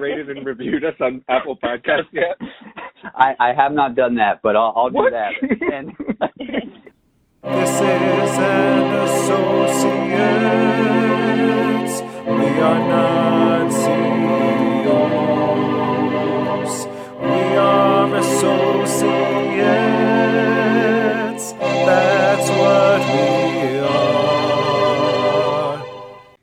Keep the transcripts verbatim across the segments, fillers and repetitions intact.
rated and reviewed us on Apple Podcasts yet? I, I have not done that, but I'll, I'll do what? that. And this is an Associates. We are not C E Os. We are associates. That's what we are.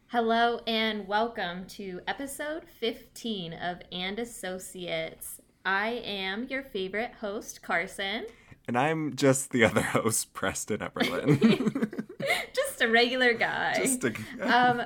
Hello and welcome to episode fifteen of And Associates. I am your favorite host, Carson. And I'm just the other host, Preston Epperlund. Just a regular guy. Just a guy. Um,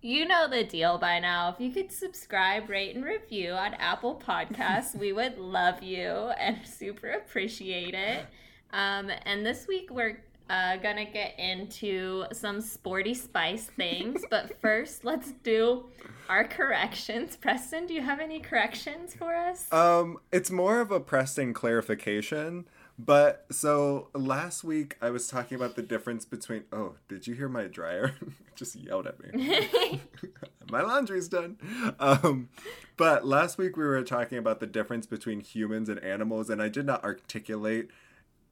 you know the deal by now. If you could subscribe, rate, and review on Apple Podcasts, we would love you and super appreciate it. Um, and this week we're uh, going to get into some sporty spice things. But first, let's do our corrections. Preston, do you have any corrections for us? Um, it's more of a Preston clarification, but so last week I was talking about the difference between, oh, did you hear my dryer? Just yelled at me. My laundry's done. Um, but last week we were talking about the difference between humans and animals, and I did not articulate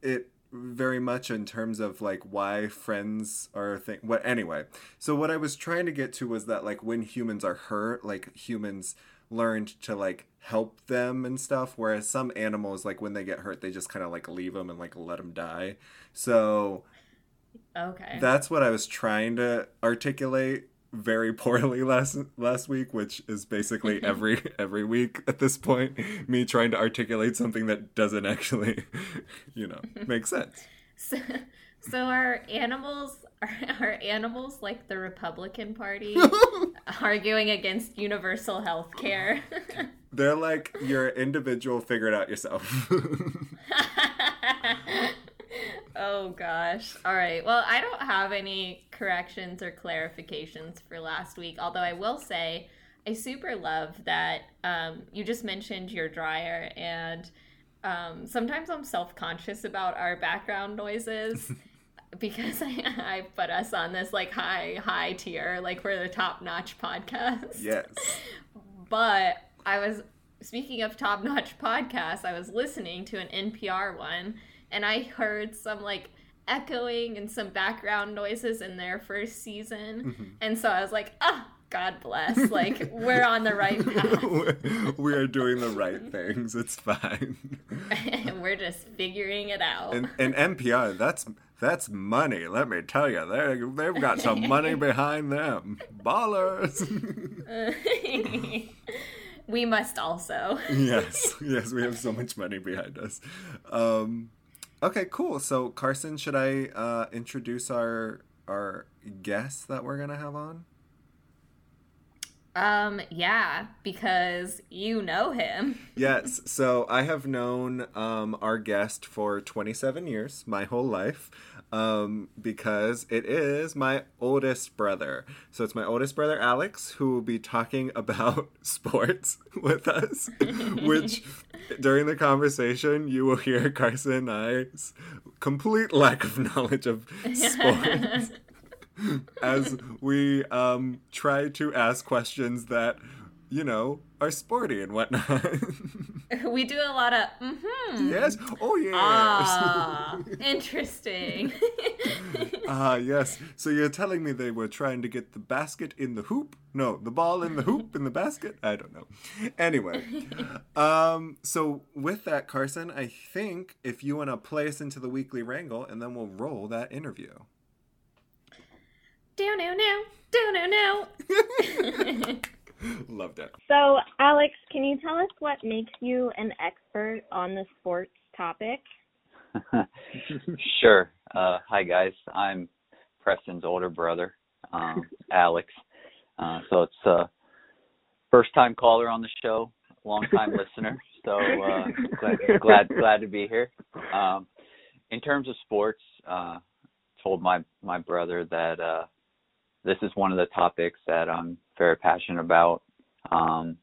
it very much in terms of like why friends are a thing. What well, anyway, so what I was trying to get to was that like when humans are hurt, like humans learned to like help them and stuff, whereas some animals, like when they get hurt, they just kind of like leave them and like let them die. So okay, that's what I was trying to articulate very poorly last last week, which is basically every every week at this point, me trying to articulate something that doesn't actually, you know, make sense. So, so are animals are, are animals like the Republican Party arguing against universal health care? They're like, you're an individual, figure it out yourself. Oh, gosh. All right. Well, I don't have any corrections or clarifications for last week, although I will say I super love that um, you just mentioned your dryer, and um, sometimes I'm self-conscious about our background noises because I, I put us on this, like, high, high tier, like we're the top-notch podcast. Yes. But I was, speaking of top-notch podcasts, I was listening to an N P R one, and I heard some, like, echoing and some background noises in their first season. Mm-hmm. And so I was like, ah, oh, God bless. Like, we're on the right path. We are doing the right things. It's fine. And we're just figuring it out. And, and N P R, that's that's money, let me tell you. They, they've got some money behind them. Ballers. We must also. Yes. Yes, we have so much money behind us. Um... Okay, cool. So, Carson, should I uh, introduce our our guest that we're gonna have on? Um, yeah, because you know him. Yes. So I have known um, our guest for twenty-seven years, my whole life, um, because it is my oldest brother. So it's my oldest brother, Alex, who will be talking about sports with us, which during the conversation, you will hear Carson and I's complete lack of knowledge of sports. As we um, try to ask questions that, you know, are sporty and whatnot. We do a lot of, mm-hmm. Yes. Oh, yes. Ah, interesting. Ah, uh, yes. So you're telling me they were trying to get the basket in the hoop? No, the ball in the hoop in the basket? I don't know. Anyway. um. So with that, Carson, I think if you want to play us into the weekly wrangle, and then we'll roll that interview. Do no no do no no. Loved it. So, Alex, can you tell us what makes you an expert on the sports topic? Sure. Uh, hi guys, I'm Preston's older brother, um, Alex. Uh, so it's a uh, first-time caller on the show, long-time listener. So uh, glad, glad glad to be here. Um, in terms of sports, uh, told my my brother that. Uh, This is one of the topics that I'm very passionate about. Um,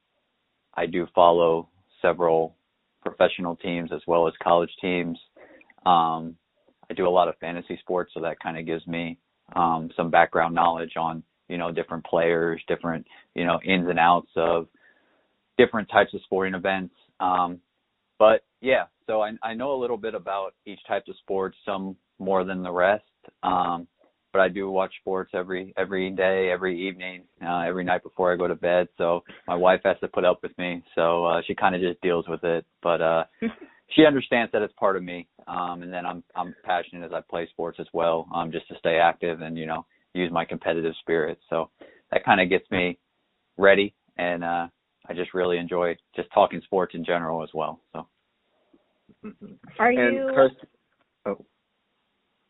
I do follow several professional teams as well as college teams. Um, I do a lot of fantasy sports, so that kind of gives me um, some background knowledge on, you know, different players, different, you know, ins and outs of different types of sporting events. Um, but yeah, so I, I know a little bit about each type of sport, some more than the rest. Um, but I do watch sports every, every day, every evening, uh, every night before I go to bed. So my wife has to put up with me. So uh, she kind of just deals with it, but uh, she understands that it's part of me. Um, and then I'm, I'm passionate as I play sports as well, um, just to stay active and, you know, use my competitive spirit. So that kind of gets me ready. And uh, I just really enjoy just talking sports in general as well. So are you, and Kirsten, oh,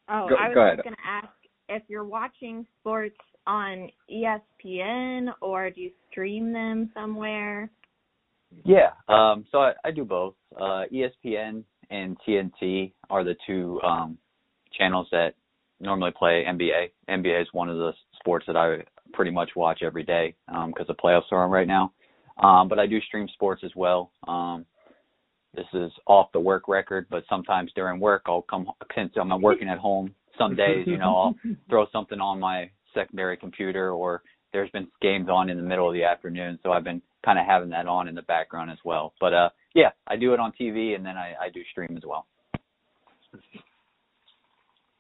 oh go, I was go just going to ask, if you're watching sports on E S P N or do you stream them somewhere? Yeah, um, so I, I do both. Uh, E S P N and T N T are the two um, channels that normally play N B A. N B A is one of the sports that I pretty much watch every day um, because the playoffs are on right now. Um, but I do stream sports as well. Um, this is off the work record, but sometimes during work, I'll come, since I'm working at home, some days, you know, I'll throw something on my secondary computer, or there's been games on in the middle of the afternoon. So I've been kind of having that on in the background as well. But, uh, yeah, I do it on T V, and then I, I do stream as well.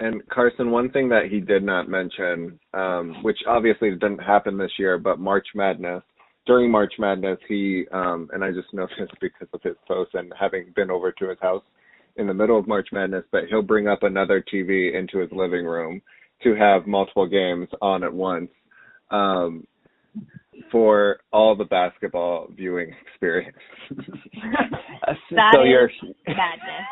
And Carson, one thing that he did not mention, um, which obviously didn't happen this year, but March Madness, during March Madness, he, um, and I just noticed because of his post and having been over to his house, in the middle of March Madness, but he'll bring up another T V into his living room to have multiple games on at once um, for all the basketball viewing experience. that so is you're, madness.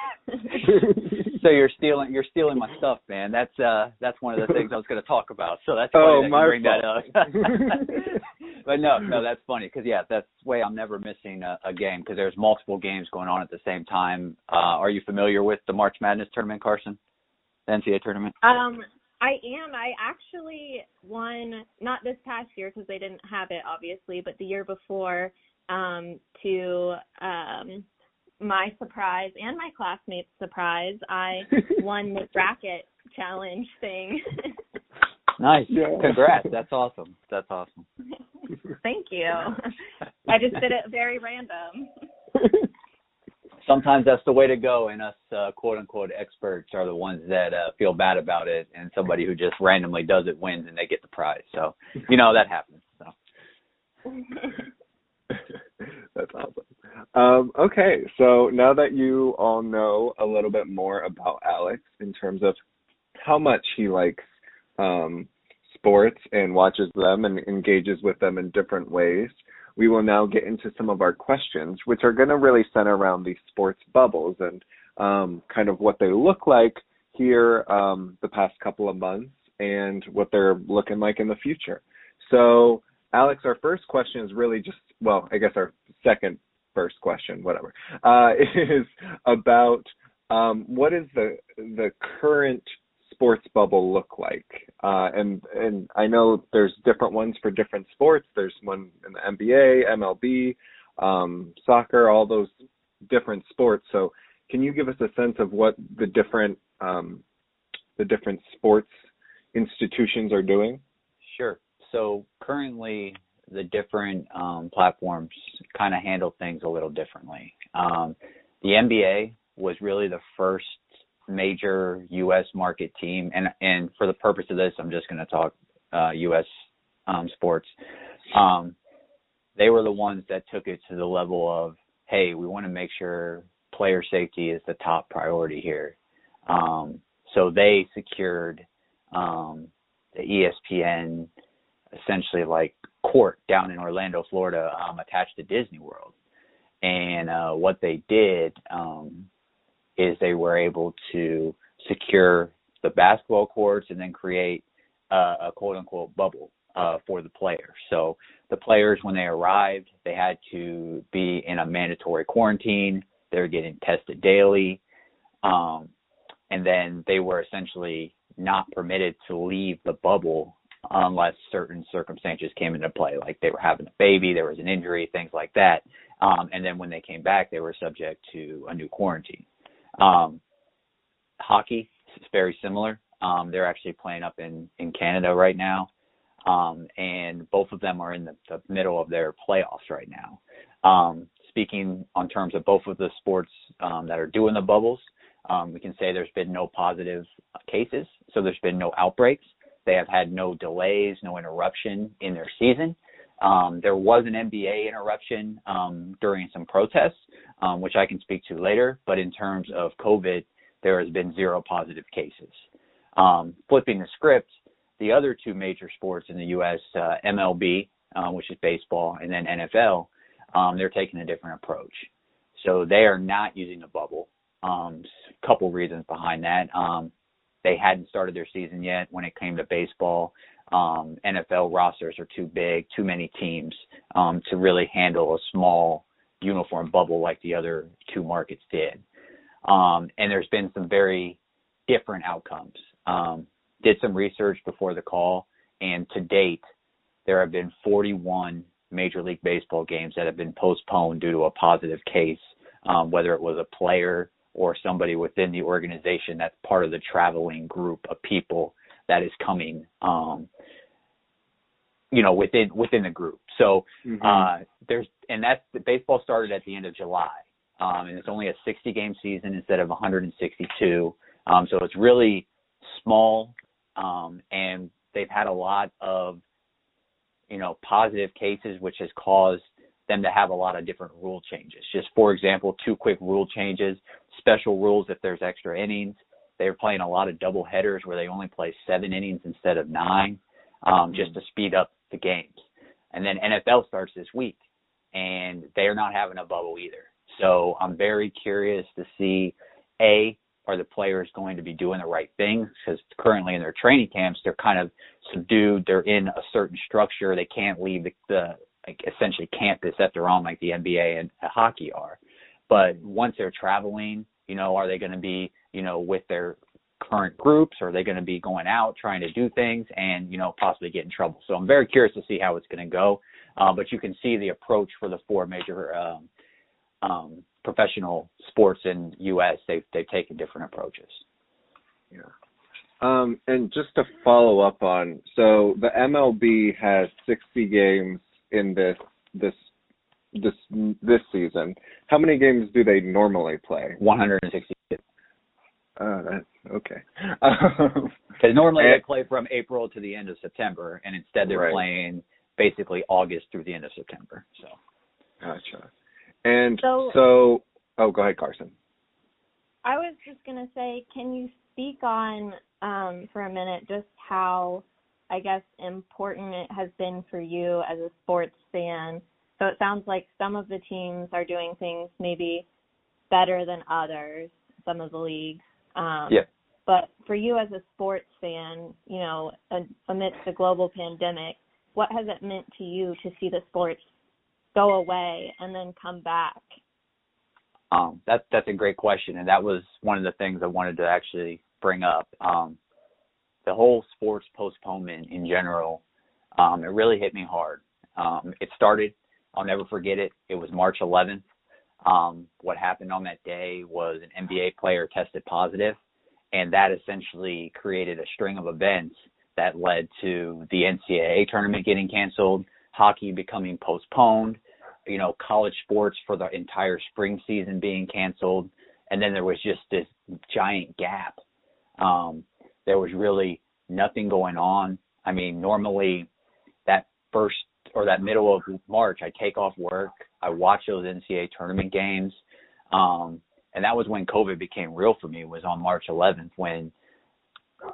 so you're stealing, you're stealing my stuff, man. That's uh, that's one of the things I was going to talk about. So that's funny oh, that my you bring fault. that up. But no, no, that's funny because, yeah, that's the way I'm never missing a, a game because there's multiple games going on at the same time. Uh, are you familiar with the March Madness tournament, Carson, the N C A A tournament? Um, I am. I actually won, not this past year because they didn't have it, obviously, but the year before um, to um, my surprise and my classmates' surprise, I won the bracket challenge thing. Nice. Yeah. Congrats. That's awesome. That's awesome. Thank you. I just did it very random. Sometimes that's the way to go, and us uh, quote-unquote experts are the ones that uh, feel bad about it, and somebody who just randomly does it wins, and they get the prize. So, you know, that happens. So. That's awesome. Um, okay, so now that you all know a little bit more about Alex in terms of how much he likes Um, sports and watches them and engages with them in different ways, we will now get into some of our questions, which are going to really center around these sports bubbles and um, kind of what they look like here um, the past couple of months and what they're looking like in the future. So, Alex, our first question is really just, well, I guess our second first question, whatever, uh, is about um, what is the the current sports bubble look like? Uh, and and I know there's different ones for different sports. There's one in the N B A, M L B, um, soccer, all those different sports. So can you give us a sense of what the different um, the different sports institutions are doing? Sure. So currently the different um, platforms kind of handle things a little differently. Um, the N B A was really the first major U S market team, and and for the purpose of this, I'm just going to talk uh, U S um, sports. Um, they were the ones that took it to the level of, hey, we want to make sure player safety is the top priority here. Um, so they secured um, the E S P N, essentially like court down in Orlando, Florida, um, attached to Disney World. And uh, what they did, um, is they were able to secure the basketball courts and then create uh, a quote-unquote bubble uh, for the players. So the players, when they arrived, they had to be in a mandatory quarantine. They were getting tested daily. Um, and then they were essentially not permitted to leave the bubble unless certain circumstances came into play, like they were having a baby, there was an injury, things like that. Um, and then when they came back, they were subject to a new quarantine. Um, hockey is very similar. Um, they're actually playing up in, in Canada right now. Um, and both of them are in the, the middle of their playoffs right now. Um, speaking on terms of both of the sports um, that are doing the bubbles, um, we can say there's been no positive cases. So there's been no outbreaks. They have had no delays, no interruption in their season. Um, there was an N B A interruption um, during some protests, um, which I can speak to later. But in terms of COVID, there has been zero positive cases. Um, flipping the script, the other two major sports in the U S, uh, M L B, uh, which is baseball, and then N F L, um, they're taking a different approach. So they are not using the bubble. Um, a couple reasons behind that. Um, they hadn't started their season yet when it came to baseball. Um, N F L rosters are too big, too many teams um, to really handle a small uniform bubble like the other two markets did. Um, and there's been some very different outcomes. Um, did some research before the call, and to date, there have been forty-one Major League Baseball games that have been postponed due to a positive case, um, whether it was a player or somebody within the organization that's part of the traveling group of people that is coming, um, you know, within within the group. So mm-hmm. uh, there's, and that's, baseball started at the end of July, um, and it's only a sixty-game season instead of one hundred sixty-two. Um, so it's really small, um, and they've had a lot of, you know, positive cases, which has caused them to have a lot of different rule changes. Just, for example, two quick rule changes, special rules if there's extra innings. They're playing a lot of double headers where they only play seven innings instead of nine, um, just to speed up the games. And then N F L starts this week, and they're not having a bubble either. So I'm very curious to see, A, are the players going to be doing the right things? Because currently in their training camps, they're kind of subdued. They're in a certain structure. They can't leave the, the like essentially campus that they're on, like the N B A and hockey are. But once they're traveling, you know, are they going to be, you know, with their current groups? Are they going to be going out trying to do things and, you know, possibly get in trouble? So I'm very curious to see how it's going to go. Uh, but you can see the approach for the four major um, um, professional sports in U S. They've, they've taken different approaches. Yeah. Um, and just to follow up on, so the M L B has sixty games in this, this, this, this season. How many games do they normally play? one hundred sixty. Oh, that's okay. Because normally and, they play from April to the end of September, and instead they're right. playing basically August through the end of September. So, gotcha. And so, so oh, go ahead, Carson. I was just going to say, can you speak on um, for a minute just how, I guess, important it has been for you as a sports fan? So it sounds like some of the teams are doing things maybe better than others, some of the leagues. Um, yeah. But for you as a sports fan, you know, amidst the global pandemic, what has it meant to you to see the sports go away and then come back? Um, that, that's a great question. And that was one of the things I wanted to actually bring up. Um, the whole sports postponement in general, um, it really hit me hard. Um, it started, I'll never forget it. It was March eleventh. Um, what happened on that day was an N B A player tested positive, and that essentially created a string of events that led to the N C double A tournament getting canceled, hockey becoming postponed, you know, college sports for the entire spring season being canceled. And then there was just this giant gap. Um, there was really nothing going on. I mean, normally that first or that middle of March, I take off work, I watch those N C double A tournament games. Um, and that was when COVID became real for me, was on March eleventh, when,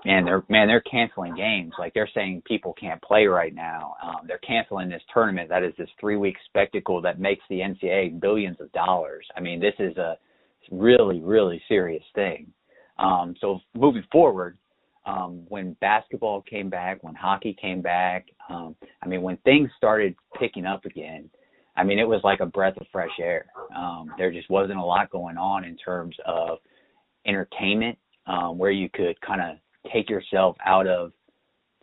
man, they're, man, they're canceling games. Like, they're saying people can't play right now. Um, they're canceling this tournament. That is this three-week spectacle that makes the N C double A billions of dollars. I mean, this is a really, really serious thing. Um, so moving forward, Um, when basketball came back, when hockey came back, um, I mean, when things started picking up again, I mean, it was like a breath of fresh air. Um, there just wasn't a lot going on in terms of entertainment, um, where you could kind of take yourself out of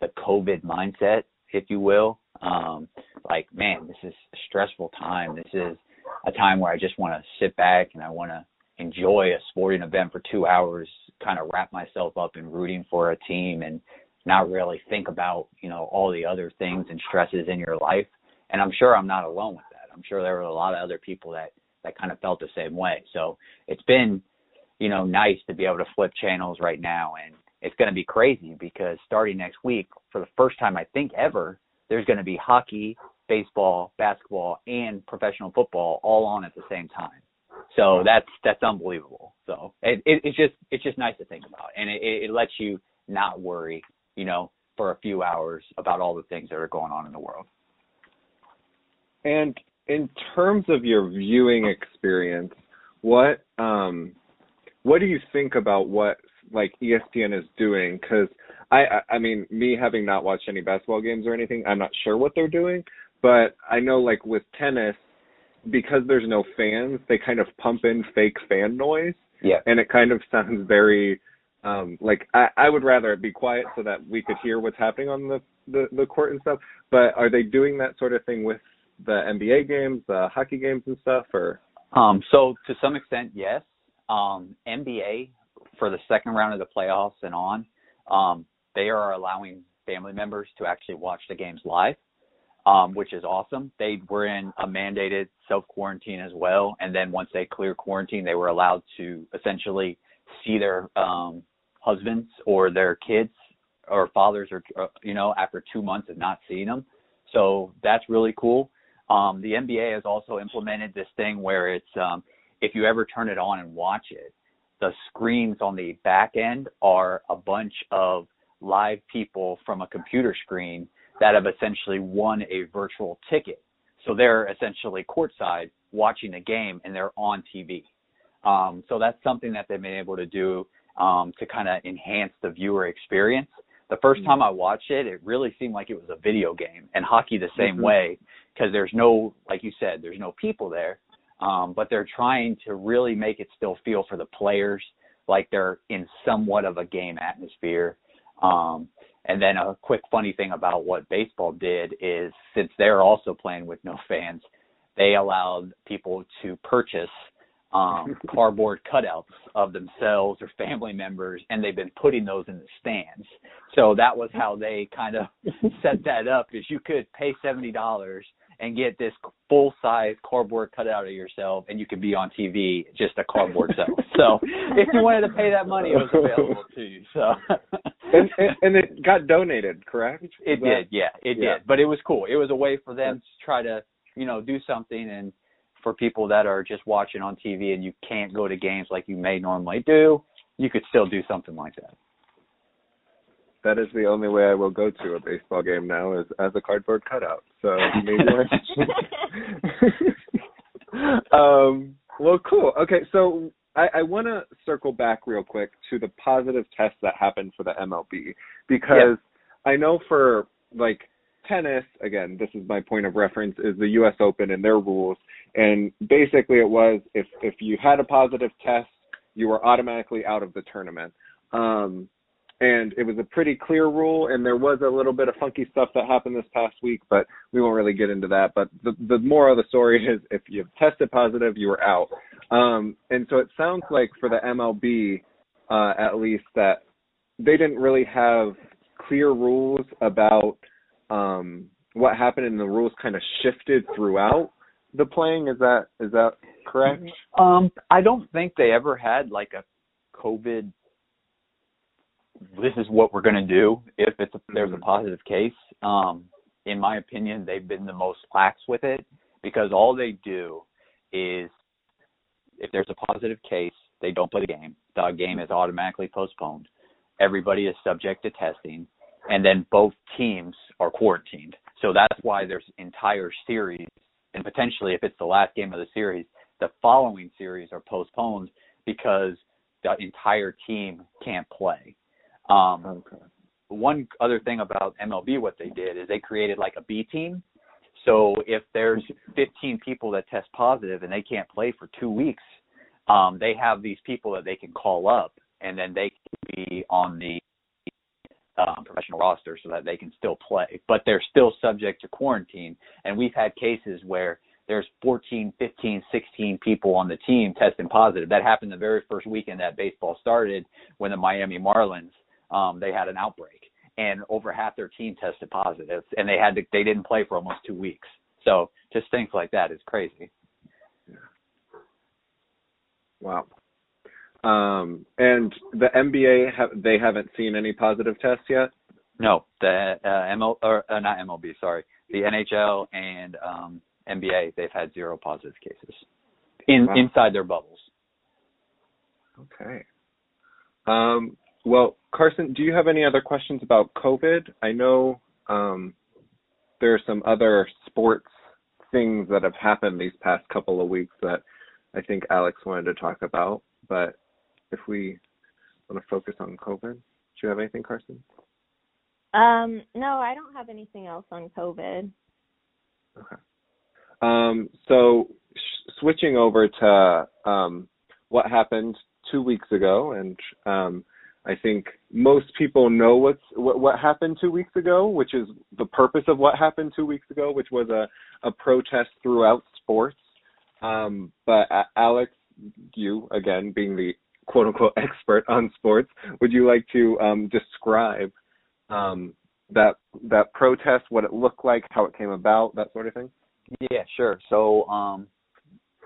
the COVID mindset, if you will. Um, like, man, this is a stressful time. This is a time where I just want to sit back and I want to enjoy a sporting event for two hours, kind of wrap myself up in rooting for a team and not really think about, you know, all the other things and stresses in your life. And I'm sure I'm not alone with that. I'm sure there were a lot of other people that, that kind of felt the same way. So it's been, you know, nice to be able to flip channels right now. And it's going to be crazy because starting next week, for the first time, I think ever, there's going to be hockey, baseball, basketball, and professional football all on at the same time. So that's, that's unbelievable. So it, it, it's just, it's just nice to think about. And it, it lets you not worry, you know, for a few hours about all the things that are going on in the world. And in terms of your viewing experience, what, um, what do you think about what like E S P N is doing? Cause I, I mean, me having not watched any basketball games or anything, I'm not sure what they're doing, but I know like with tennis, because there's no fans, they kind of pump in fake fan noise. Yeah. And it kind of sounds very, um, like I, I would rather it be quiet so that we could hear what's happening on the, the, the court and stuff. But are they doing that sort of thing with the N B A games, the hockey games and stuff, or? Um, so to some extent, yes. Um, N B A for the second round of the playoffs and on, um, they are allowing family members to actually watch the games live, um, which is awesome. They were in a mandated self-quarantine as well. And then once they clear quarantine, they were allowed to essentially see their um, husbands or their kids or fathers or, you know, after two months of not seeing them. So that's really cool. Um, the N B A has also implemented this thing where it's, um, if you ever turn it on and watch it, the screens on the back end are a bunch of live people from a computer screen that have essentially won a virtual ticket. So they're essentially courtside watching the game and they're on T V. Um, so that's something that they've been able to do um, to kind of enhance the viewer experience. The first mm-hmm. time I watched it, it really seemed like it was a video game, and hockey the same mm-hmm. way, because there's no, like you said, there's no people there. Um, but they're trying to really make it still feel for the players like they're in somewhat of a game atmosphere. Um, and then a quick funny thing about what baseball did is, since they're also playing with no fans, they allowed people to purchase um, cardboard cutouts of themselves or family members, and they've been putting those in the stands. So that was how they kind of set that up, is you could pay seventy dollars and get this full-size cardboard cutout of yourself, and you could be on T V, just a cardboard self. So if you wanted to pay that money, it was available to you. So and, and, and it got donated, correct? It but, did, yeah, it yeah. did. But it was cool. It was a way for them to try to, you know, do something, and for people that are just watching on T V and you can't go to games like you may normally do, you could still do something like that. That is the only way I will go to a baseball game now, is as a cardboard cutout. So maybe I should. um, well, cool. Okay, so I, I want to circle back real quick to the positive test that happened for the M L B, because yeah. I know for like tennis, again, this is my point of reference, is the U S Open and their rules. And basically it was if, if you had a positive test, you were automatically out of the tournament. Um, And it was a pretty clear rule, and there was a little bit of funky stuff that happened this past week, but we won't really get into that. But the, the moral of the story is if you tested positive, you were out. Um, and so it sounds like for the M L B, uh, at least, that they didn't really have clear rules about um, what happened, and the rules kind of shifted throughout the playing. Is that is that correct? Um, I don't think they ever had like a COVID this is what we're going to do if it's a, there's a positive case. Um, in my opinion, they've been the most lax with it, because all they do is if there's a positive case, they don't play the game. The game is automatically postponed. Everybody is subject to testing, and then both teams are quarantined. So that's why there's entire series, and potentially if it's the last game of the series, the following series are postponed because the entire team can't play. Um, okay. One other thing about M L B, what they did is they created like a B team. So if there's fifteen people that test positive and they can't play for two weeks, um, they have these people that they can call up, and then they can be on the um, professional roster so that they can still play, but they're still subject to quarantine. And we've had cases where there's fourteen, fifteen, sixteen people on the team testing positive. That happened the very first weekend that baseball started, when the Miami Marlins Um, they had an outbreak, and over half their team tested positive, and they had to, they didn't play for almost two weeks. So just things like that is crazy. Wow. Um, and the N B A, ha- they haven't seen any positive tests yet? No, the uh, M L or uh, not M L B, sorry. The N H L and um, N B A, they've had zero positive cases in wow. inside their bubbles. Okay. Um, well, Carson, do you have any other questions about COVID? I know um, there are some other sports things that have happened these past couple of weeks that I think Alex wanted to talk about, but if we want to focus on COVID, do you have anything, Carson? Um, no, I don't have anything else on COVID. Okay. Um, so sh- switching over to um, what happened two weeks ago, and um, I think most people know what's, what, what happened two weeks ago, which is the purpose of what happened two weeks ago, which was a, a protest throughout sports. Um, but uh, Alex, you, again, being the quote-unquote expert on sports, would you like to um, describe um, that that protest, what it looked like, how it came about, that sort of thing? Yeah, sure. So um,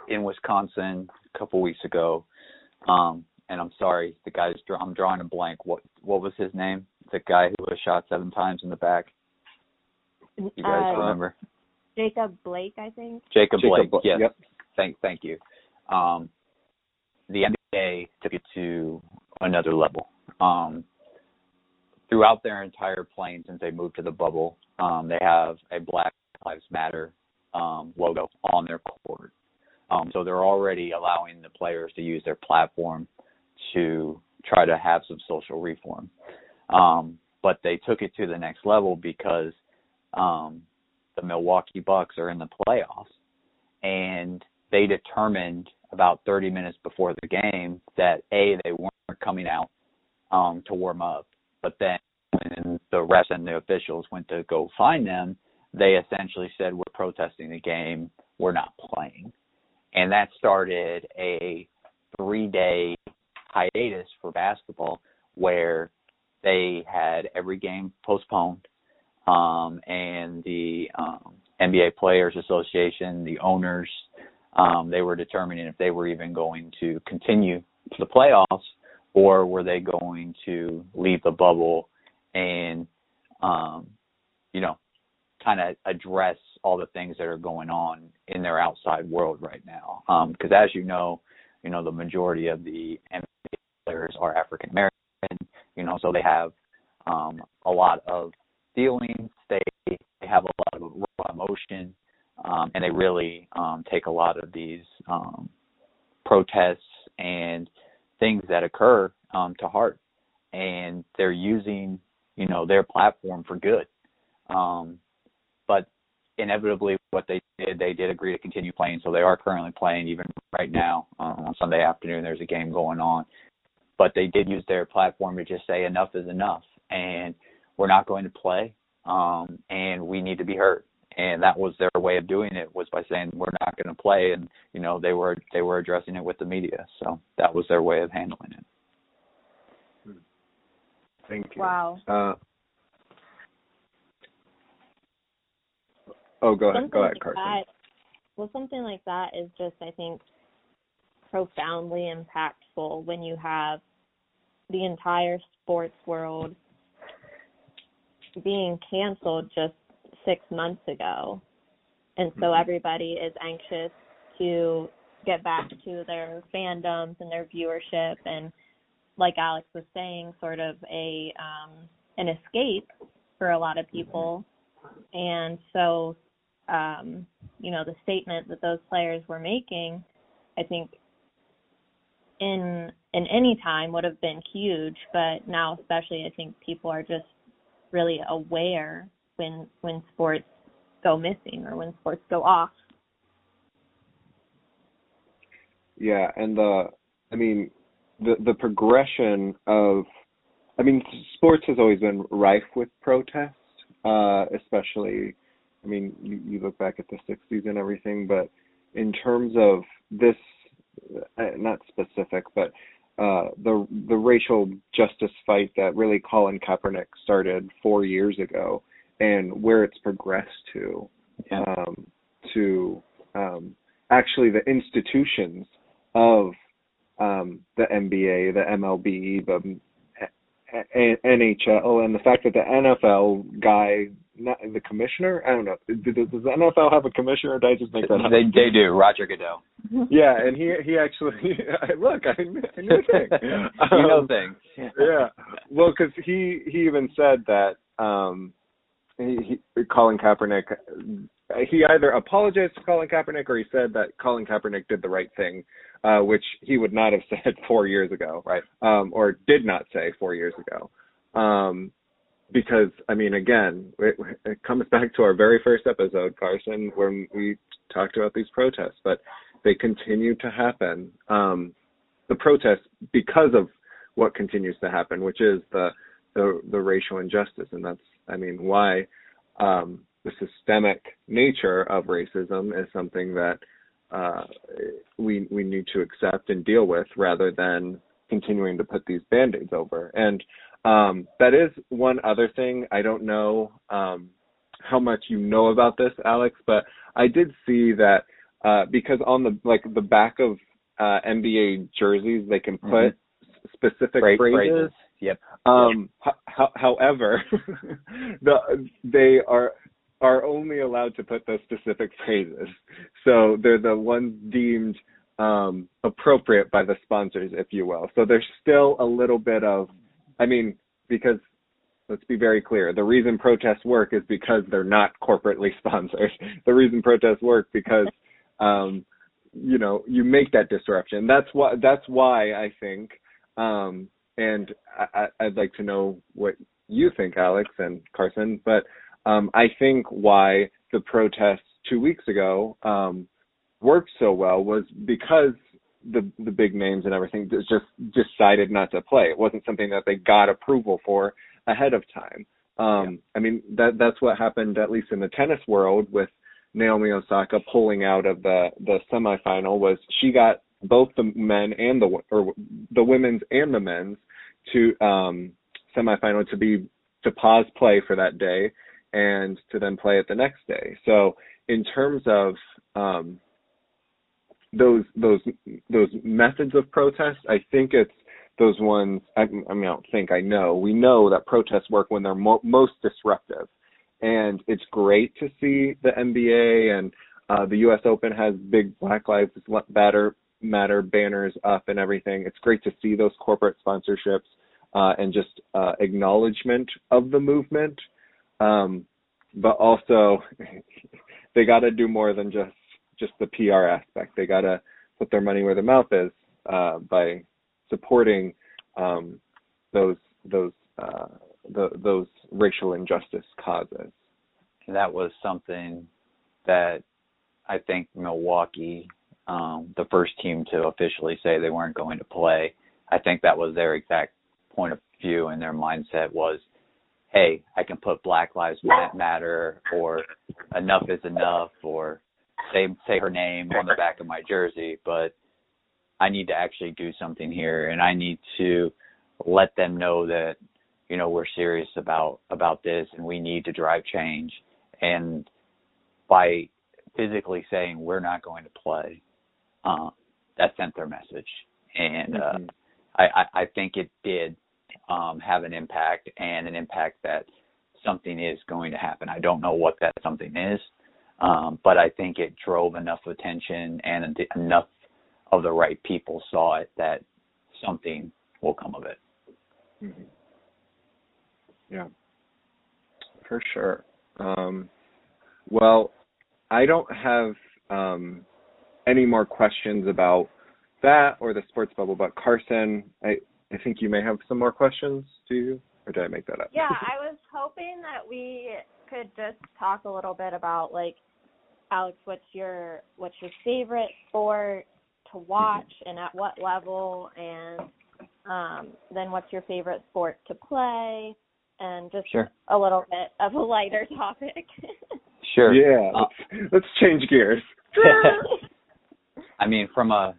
in Wisconsin a couple weeks ago, um, and I'm sorry, the guy's I'm drawing a blank. What what was his name? The guy who was shot seven times in the back. You guys uh, remember? Jacob Blake, I think. Jacob, Jacob Blake. Blake. Yes. Yep. Thank, thank you. Um, the N B A took it to another level. Um, throughout their entire plane, since they moved to the bubble, um, they have a Black Lives Matter um, logo on their court. Um, so they're already allowing the players to use their platform to try to have some social reform. Um, but they took it to the next level because um, the Milwaukee Bucks are in the playoffs, and they determined about thirty minutes before the game that, A, they weren't coming out um, to warm up. But then when the refs and the officials went to go find them, they essentially said, we're protesting the game, we're not playing. And that started a three-day hiatus for basketball where they had every game postponed, um, and the um, N B A Players Association, the owners, Um, they were determining if they were even going to continue the playoffs or were they going to leave the bubble and, um, you know, kind of address all the things that are going on in their outside world right now. Because um, as you know, you know, the majority of the N B A players are African American, you know, so they have um, a lot of feelings. They, they have a lot of raw emotion. Um, and they really um, take a lot of these um, protests and things that occur um, to heart. And they're using, you know, their platform for good. Um, but inevitably what they did, they did agree to continue playing. So they are currently playing even right now um, on Sunday afternoon. There's a game going on. But they did use their platform to just say enough is enough. And we're not going to play. Um, and we need to be heard. And that was their way of doing it, was by saying we're not going to play, and you know they were they were addressing it with the media, so that was their way of handling it. Thank you. Wow. Uh, oh, go ahead, something go ahead, like Carson. That, well, something like that is just, I think, profoundly impactful when you have the entire sports world being canceled just six months ago. And so everybody is anxious to get back to their fandoms and their viewership. And like Alex was saying, sort of a, um, an escape for a lot of people. And so, um, you know, the statement that those players were making, I think in, in any time would have been huge, but now especially, I think people are just really aware when when sports go missing or when sports go off. Yeah, and the, I mean, the, the progression of, I mean, sports has always been rife with protest, uh, especially, I mean, you, you look back at the sixties and everything, but in terms of this, not specific, but uh, the the racial justice fight that really Colin Kaepernick started four years ago and where it's progressed to, yeah. um, to um, actually the institutions of um, the N B A, the M L B, the N H L, and the fact that the N F L guy, not the commissioner, I don't know. Does the N F L have a commissioner? Or did I just make that up? They, they do. Roger Goodell. Yeah, and he he actually look. I knew things. You know things. Um, yeah. Well, because he he even said that um, he, he Colin Kaepernick. He either apologized to Colin Kaepernick or he said that Colin Kaepernick did the right thing, uh, which he would not have said four years ago, right? Um, or did not say four years ago. Um, because, I mean, again, it, it comes back to our very first episode, Carson, when we talked about these protests, but they continue to happen. Um, the protests, because of what continues to happen, which is the, the, the racial injustice. And that's, I mean, why, um, the systemic nature of racism is something that uh, we we need to accept and deal with rather than continuing to put these band-aids over. And um, that is one other thing. I don't know um, how much you know about this, Alex, but I did see that uh, because on the like the back of uh, N B A jerseys, they can put mm-hmm. specific Great phrases. phrases. Yep. Um, yeah. ho- however, the they are. are only allowed to put those specific phrases. So they're the ones deemed um, appropriate by the sponsors, if you will. So there's still a little bit of, I mean, because let's be very clear, the reason protests work is because they're not corporately sponsored. The reason protests work because, um, you know, you make that disruption. That's why, that's why I think, um, and I, I'd like to know what you think, Alex and Carson, but Um, I think why the protests two weeks ago um, worked so well was because the the big names and everything just decided not to play. It wasn't something that they got approval for ahead of time. Um, yeah. I mean, that that's what happened, at least in the tennis world, with Naomi Osaka pulling out of the, the semifinal, was she got both the men and the or the women's and the men's to um, semifinal to be to pause play for that day and to then play it the next day. So in terms of um, those those those methods of protest, I think it's those ones, I, I mean, I don't think I know. We know that protests work when they're mo- most disruptive. And it's great to see the N B A and uh, the U S Open has big Black Lives Matter, Matter banners up and everything. It's great to see those corporate sponsorships uh, and just uh, acknowledgement of the movement. Um, but also they got to do more than just, just the P R aspect. They got to put their money where their mouth is, uh, by supporting, um, those, those, uh, the, those racial injustice causes. That was something that I think Milwaukee, um, the first team to officially say they weren't going to play. I think that was their exact point of view, and their mindset was, hey, I can put Black Lives Matter or enough is enough or say, say her name on the back of my jersey, but I need to actually do something here, and I need to let them know that, you know, we're serious about, about this and we need to drive change. And by physically saying we're not going to play, um, that sent their message. And uh, mm-hmm. I, I, I think it did. Um, have an impact, and an impact that something is going to happen. I don't know what that something is, um, but I think it drove enough attention and enough of the right people saw it that something will come of it. Mm-hmm. Yeah, for sure. Um, well, I don't have um, any more questions about that or the sports bubble, but Carson, I I think you may have some more questions, do you? Or did I make that up? Yeah, I was hoping that we could just talk a little bit about, like, Alex, what's your what's your favorite sport to watch and at what level, and um, then what's your favorite sport to play, and just sure. a little bit of a lighter topic. Sure. Yeah, uh, let's, let's change gears. I mean, from a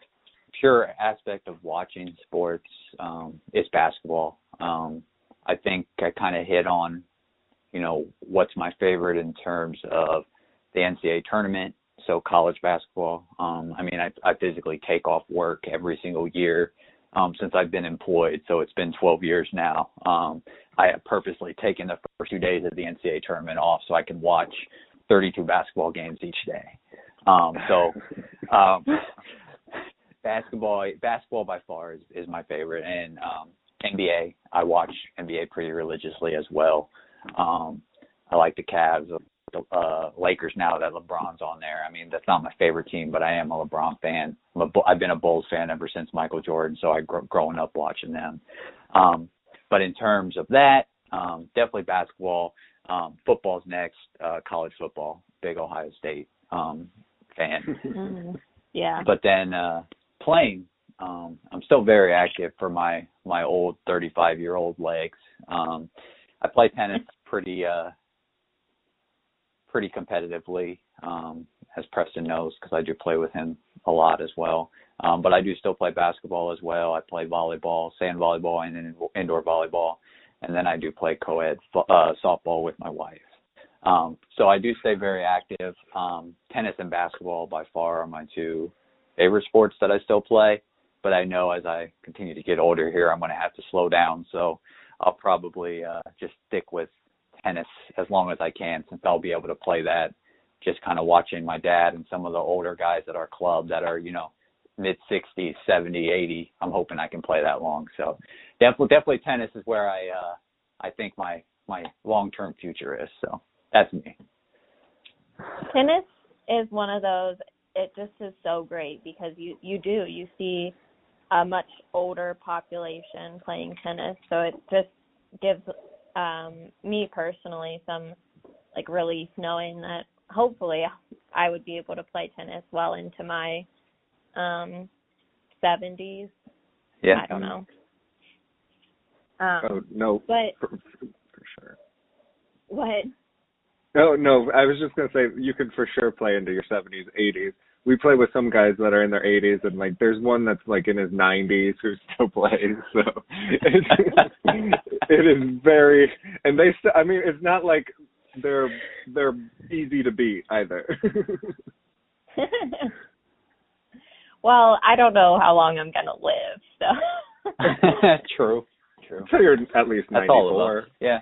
pure aspect of watching sports um, is basketball. Um, I think I kind of hit on, you know, what's my favorite in terms of the N C double A tournament. So college basketball. Um, I mean, I, I physically take off work every single year um, since I've been employed. So it's been twelve years now. Um, I have purposely taken the first two days of the N C double A tournament off so I can watch thirty-two basketball games each day. Um, so um, basketball, basketball by far is, is my favorite. And um, N B A, I watch N B A pretty religiously as well. Um, I like the Cavs. The uh, Lakers now that LeBron's on there. I mean, that's not my favorite team, but I am a LeBron fan. I'm a, I've been a Bulls fan ever since Michael Jordan, so I grew growing up watching them. Um, but in terms of that, um, definitely basketball. Um, football's next, uh, college football. Big Ohio State um, fan. Mm-hmm. Yeah. But then uh, playing, um, I'm still very active for my, my old thirty-five-year-old legs. Um, I play tennis pretty uh, – pretty competitively, um, as Preston knows, because I do play with him a lot as well. Um, but I do still play basketball as well. I play volleyball, sand volleyball, and in, indoor volleyball. And then I do play co-ed uh, softball with my wife. Um, so I do stay very active. Um, tennis and basketball by far are my two favorite sports that I still play. But I know as I continue to get older here, I'm going to have to slow down. So I'll probably uh, just stick with tennis as long as I can, since I'll be able to play that just kind of watching my dad and some of the older guys at our club that are, you know, mid sixties, seventy, eighty. I'm hoping I can play that long. So definitely, definitely tennis is where I, uh, I think my, my long-term future is. So that's me. Tennis is one of those, it just is so great because you, you do, you see a much older population playing tennis. So it just gives Um, me personally, some like relief knowing that hopefully I would be able to play tennis well into my um, seventies. Yeah, I don't know. Um, oh no, but for, for, for sure. What? Oh no, I was just gonna say you could for sure play into your seventies, eighties. We play with some guys that are in their eighties, and like there's one that's like in his nineties who still plays. So it, it is very, and they. St- I mean, it's not like they're they're easy to beat either. Well, I don't know how long I'm gonna live, so. True, true. So you're at least ninety-four. Yeah.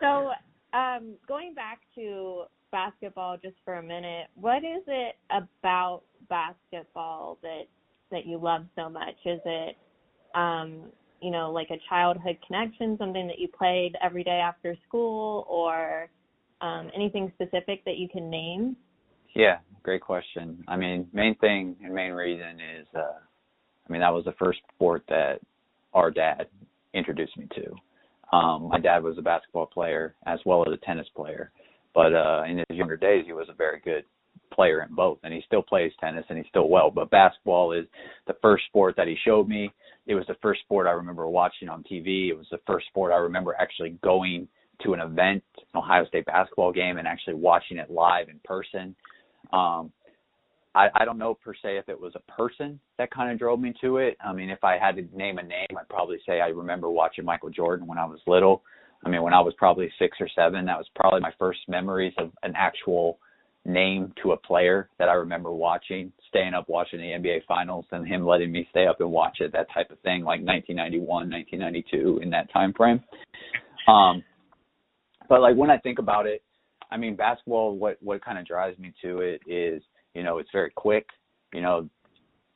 So, um, going back to basketball just for a minute, what is it about basketball that that you love so much? Is it um you know like a childhood connection, something that you played every day after school, or um anything specific that you can name? Yeah, great question. I mean, main thing and main reason is uh I mean that was the first sport that our dad introduced me to. Um my dad was a basketball player as well as a tennis player. But uh, in his younger days, he was a very good player in both, and he still plays tennis, and he's still well. But basketball is the first sport that he showed me. It was the first sport I remember watching on T V. It was the first sport I remember actually going to an event, an Ohio State basketball game, and actually watching it live in person. Um, I, I don't know per se if it was a person that kind of drove me to it. I mean, if I had to name a name, I'd probably say I remember watching Michael Jordan when I was little. I mean, when I was probably six or seven, that was probably my first memories of an actual name to a player that I remember watching, staying up watching the N B A Finals and him letting me stay up and watch it, that type of thing, like nineteen ninety-one, nineteen ninety-two in that time frame. Um, but, like, when I think about it, I mean, basketball, what, what kind of drives me to it is, you know, it's very quick, you know,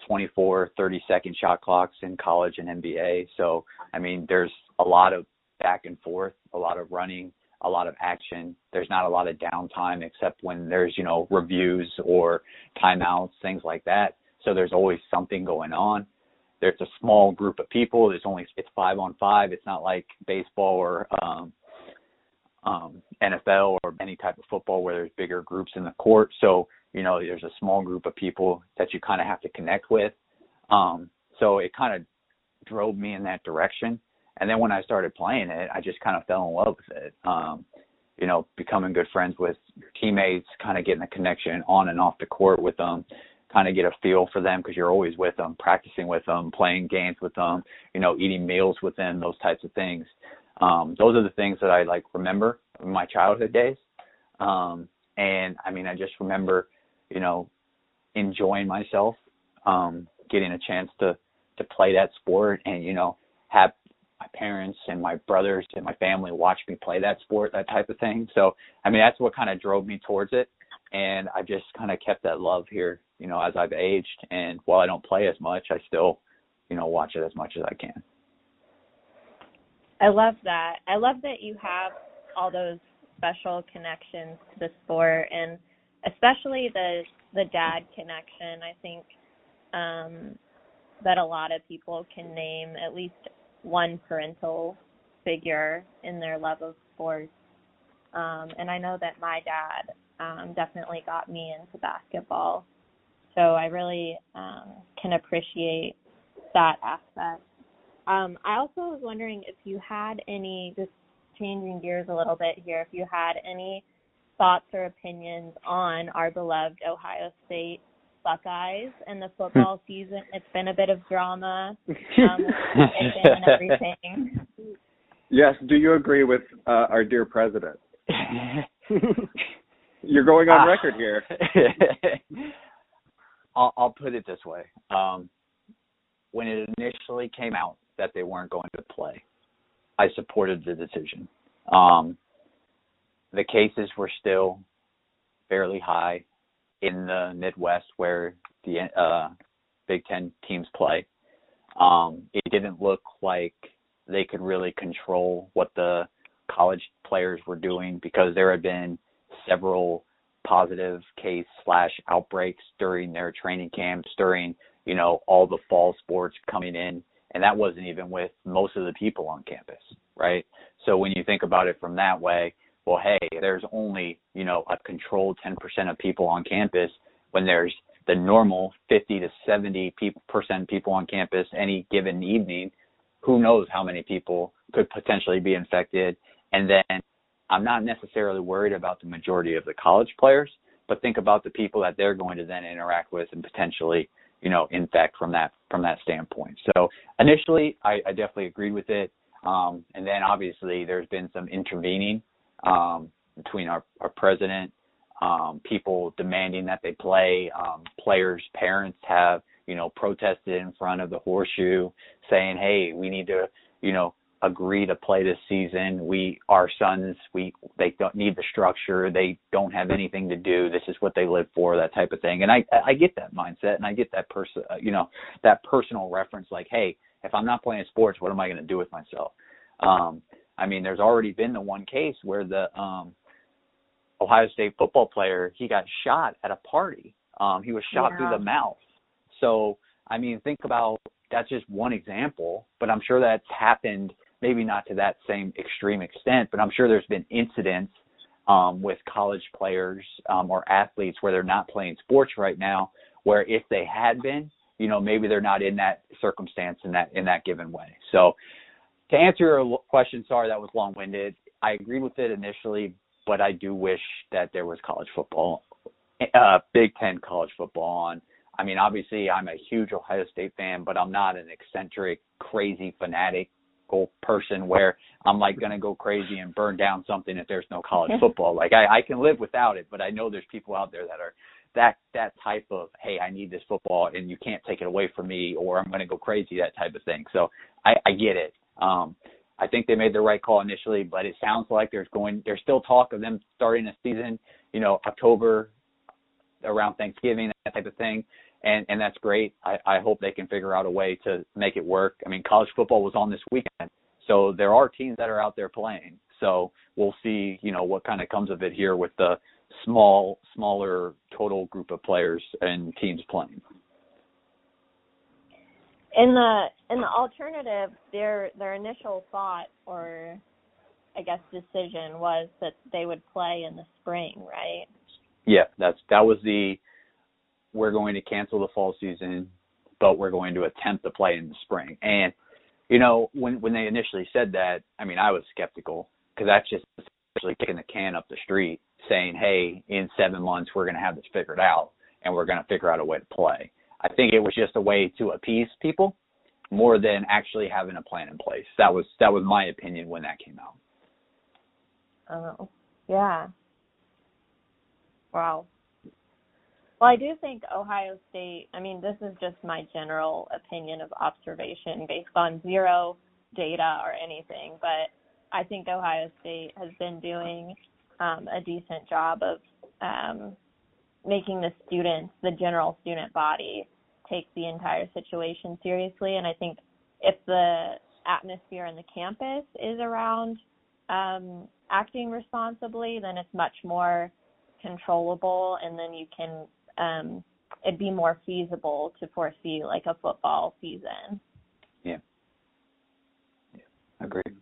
twenty-four, thirty-second shot clocks in college and N B A. So, I mean, there's a lot of back and forth, a lot of running, a lot of action. There's not a lot of downtime except when there's, you know, reviews or timeouts, things like that. So there's always something going on. There's a small group of people. There's only, it's five on five. It's not like baseball or um, um, N F L or any type of football where there's bigger groups in the court. So, you know, there's a small group of people that you kind of have to connect with. Um, so it kind of drove me in that direction. And then when I started playing it, I just kind of fell in love with it. Um, you know, becoming good friends with your teammates, kind of getting a connection on and off the court with them, kind of get a feel for them, because you're always with them, practicing with them, playing games with them, you know, eating meals with them, those types of things. Um, those are the things that I like remember in my childhood days. Um, and I mean, I just remember, you know, enjoying myself, um, getting a chance to, to play that sport, and, you know, have my parents and my brothers and my family watch me play that sport, that type of thing. So, I mean, that's what kind of drove me towards it. And I just kind of kept that love here, you know, as I've aged. And while I don't play as much, I still, you know, watch it as much as I can. I love that. I love that you have all those special connections to the sport, and especially the the dad connection. I think um, that a lot of people can name at least one parental figure in their love of sports. Um, and I know that my dad um, definitely got me into basketball. So I really um, can appreciate that aspect. Um, I also was wondering if you had any, just changing gears a little bit here, if you had any thoughts or opinions on our beloved Ohio State Buckeyes and the football season. It's been a bit of drama um, and everything. Yes. Do you agree with uh, our dear president? You're going on uh, record here. I'll, I'll put it this way. Um, when it initially came out that they weren't going to play, I supported the decision. Um, the cases were still fairly high in the Midwest where the uh, Big Ten teams play. Um, it didn't look like they could really control what the college players were doing, because there had been several positive case slash outbreaks during their training camps, during, you know, all the fall sports coming in. And that wasn't even with most of the people on campus, right? So when you think about it from that way, well, hey, there's only, you know, a controlled ten percent of people on campus when there's the normal fifty to seventy percent people on campus any given evening. Who knows how many people could potentially be infected? And then I'm not necessarily worried about the majority of the college players, but think about the people that they're going to then interact with and potentially, you know, infect from that from that standpoint. So initially, I, I definitely agreed with it. Um, and then obviously there's been some intervening um, between our, our president, um, people demanding that they play, um, players' parents have, you know, protested in front of the horseshoe saying, hey, we need to, you know, agree to play this season. We, our sons, we, they don't need the structure. They don't have anything to do. This is what they live for, that type of thing. And I, I get that mindset, and I get that person, you know, that personal reference, like, hey, if I'm not playing sports, what am I going to do with myself? Um, I mean, there's already been the one case where the um, Ohio State football player, he got shot at a party. Um, he was shot yeah. through the mouth. So, I mean, think about, that's just one example, but I'm sure that's happened, maybe not to that same extreme extent, but I'm sure there's been incidents um, with college players um, or athletes where they're not playing sports right now, where if they had been, you know, maybe they're not in that circumstance in that in that given way. So to answer your question, sorry, that was long-winded. I agree with it initially, but I do wish that there was college football, uh, Big Ten college football on. I mean, obviously, I'm a huge Ohio State fan, but I'm not an eccentric, crazy, fanatical person where I'm, like, going to go crazy and burn down something if there's no college football. Like, I, I can live without it, but I know there's people out there that are that that type of, hey, I need this football, and you can't take it away from me, or I'm going to go crazy, that type of thing. So I, I get it. Um, I think they made the right call initially, but it sounds like there's going there's still talk of them starting a season, you know, October, around Thanksgiving, that type of thing. And, and that's great. I, I hope they can figure out a way to make it work. I mean, college football was on this weekend, so there are teams that are out there playing. So we'll see, you know, what kind of comes of it here with the small, smaller total group of players and teams playing. In the in the alternative, their their initial thought, or I guess decision, was that they would play in the spring, right? Yeah, that's that was the. We're going to cancel the fall season, but we're going to attempt to play in the spring. And, you know, when, when they initially said that, I mean, I was skeptical, because that's just essentially kicking the can up the street saying, hey, in seven months, we're going to have this figured out. and we're going to figure out a way to play. I think it was just a way to appease people more than actually having a plan in place. That was that was my opinion when that came out. Oh, yeah. Wow. Well, I do think Ohio State, I mean, this is just my general opinion of observation based on zero data or anything, but I think Ohio State has been doing um, a decent job of um, making the students, the general student body, take the entire situation seriously. And I think if the atmosphere in the campus is around um, acting responsibly, then it's much more controllable, and then you can um, it'd be more feasible to foresee like a football season. Yeah. Yeah. Agreed.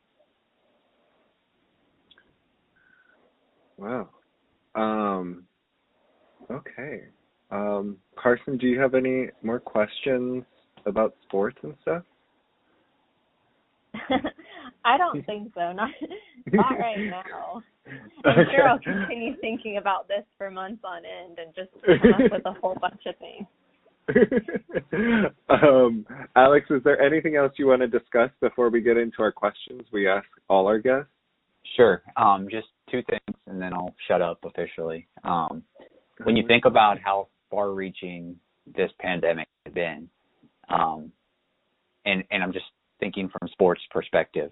Wow. Um, okay. Um, Carson, do you have any more questions about sports and stuff? I don't think so. Not, not right now. I'm sure I'll continue thinking about this for months on end and just come up with a whole bunch of things. um, Alex, is there anything else you want to discuss before we get into our questions we ask all our guests? Sure. Um, just two things, and then I'll shut up officially. Um, when you think about how far-reaching this pandemic has been, um, and, and I'm just thinking from sports perspective,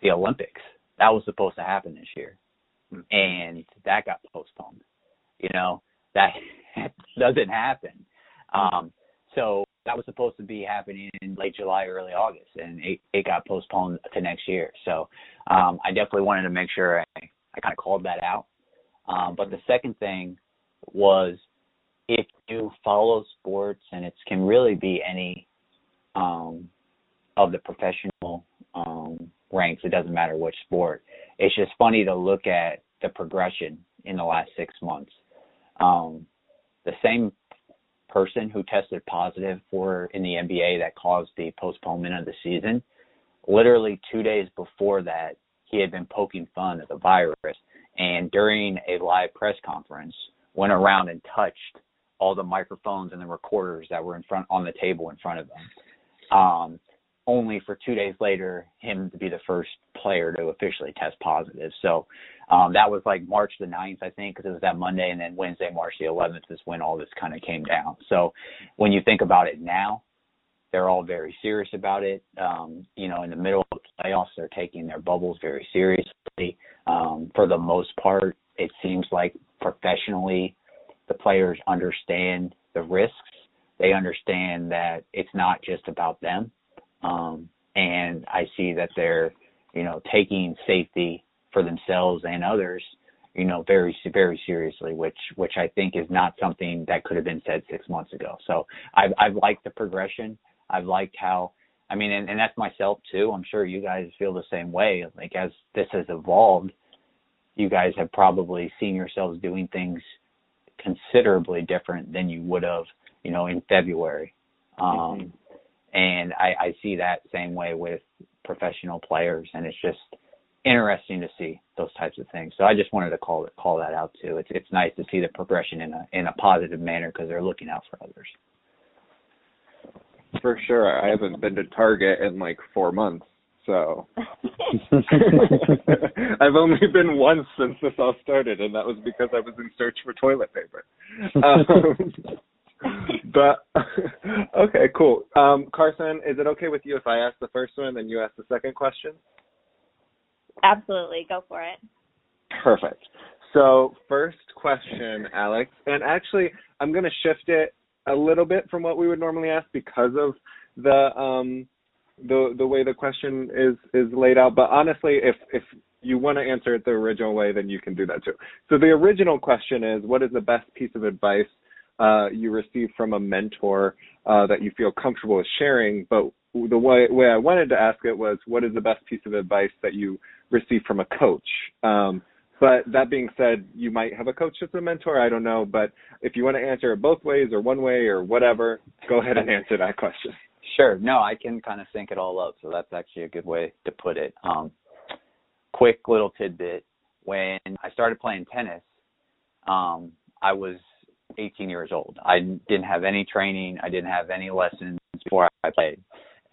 the Olympics, that was supposed to happen this year, and that got postponed. You know, that doesn't happen. Um, so that was supposed to be happening in late July, early August, and it, it got postponed to next year. So um, I definitely wanted to make sure I, I kind of called that out. Um, but the second thing was, if you follow sports, and it can really be any um, of the professional um, ranks, it doesn't matter which sport, it's just funny to look at the progression in the last six months. Um, the same person who tested positive for in the N B A that caused the postponement of the season, literally two days before that, he had been poking fun at the virus, and during a live press conference went around and touched all the microphones and the recorders that were in front on the table in front of them. Um, only for two days later, him to be the first player to officially test positive. So um, that was like March the ninth, I think, because it was that Monday, and then Wednesday, March the eleventh is when all this kind of came down. So when you think about it now, they're all very serious about it. Um, you know, in the middle of the playoffs, they're taking their bubbles very seriously. Um, for the most part, it seems like professionally the players understand the risks. They understand that it's not just about them. Um, and I see that they're, you know, taking safety for themselves and others, you know, very, very seriously, which, which I think is not something that could have been said six months ago. So I've, I've liked the progression. I've liked how, I mean, and, and that's myself too. I'm sure you guys feel the same way. Like, as this has evolved, you guys have probably seen yourselves doing things considerably different than you would have, you know, in February. Um, mm-hmm. And I, I see that same way with professional players, and it's just interesting to see those types of things. So I just wanted to call it, call that out too. It's it's nice to see the progression in a in a positive manner because they're looking out for others. For sure, I haven't been to Target in like four months, so I've only been once since this all started, and that was because I was in search for toilet paper. Um, But okay, cool. Um, Carson, is it okay with you if I ask the first one and then you ask the second question? Absolutely. Go for it. Perfect. So first question, Alex, and actually I'm going to shift it a little bit from what we would normally ask because of the um, the the way the question is, is laid out. But honestly, if, if you want to answer it the original way, then you can do that too. So the original question is, what is the best piece of advice Uh, you received from a mentor uh, that you feel comfortable with sharing, but the way, way I wanted to ask it was, what is the best piece of advice that you received from a coach? Um, but that being said, you might have a coach that's a mentor, I don't know, but if you want to answer it both ways or one way or whatever, go ahead and answer that question. Sure. No, I can kind of sync it all up, so that's actually a good way to put it. Um, quick little tidbit. When I started playing tennis, um, I was eighteen years old. I didn't have any training. I didn't have any lessons before I played.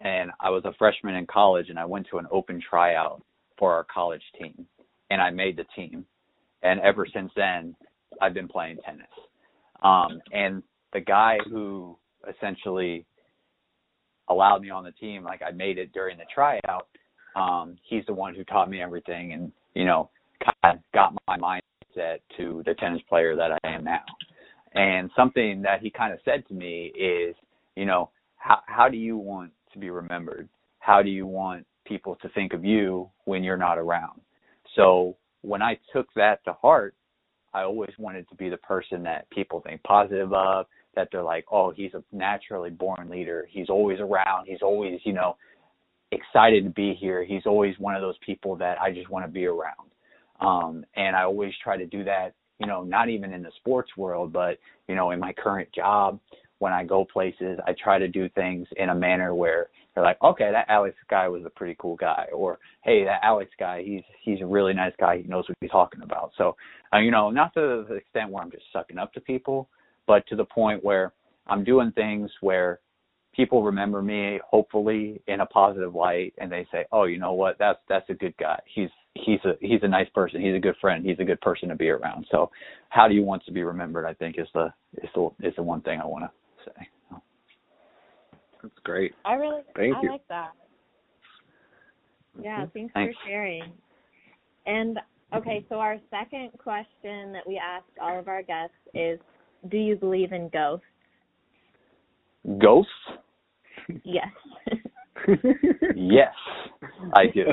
And I was a freshman in college, and I went to an open tryout for our college team, and I made the team. And ever since then, I've been playing tennis. Um, and the guy who essentially allowed me on the team, like I made it during the tryout, um, he's the one who taught me everything and, you know, kind of got my mindset to the tennis player that I am now. And something that he kind of said to me is, you know, how, how do you want to be remembered? How do you want people to think of you when you're not around? So when I took that to heart, I always wanted to be the person that people think positive of, that they're like, oh, he's a naturally born leader. He's always around. He's always, you know, excited to be here. He's always one of those people that I just want to be around. Um, and I always try to do that, you know, not even in the sports world, but, you know, in my current job, when I go places, I try to do things in a manner where they're like, okay, that Alex guy was a pretty cool guy, or, hey, that Alex guy, he's he's a really nice guy. He knows what he's talking about. So, uh, you know, not to the extent where I'm just sucking up to people, but to the point where I'm doing things where people remember me, hopefully, in a positive light, and they say, oh, you know what, that's that's a good guy. He's he's a he's a nice person. He's a good friend. He's a good person to be around. So how do you want to be remembered, I think, is the is the, is the one thing I want to say. That's great. I really Thank I you. like that. Yeah, thanks, thanks for sharing. And, okay, so our second question that we ask all of our guests is, do you believe in ghosts? Ghosts? Yes. Yes, I do.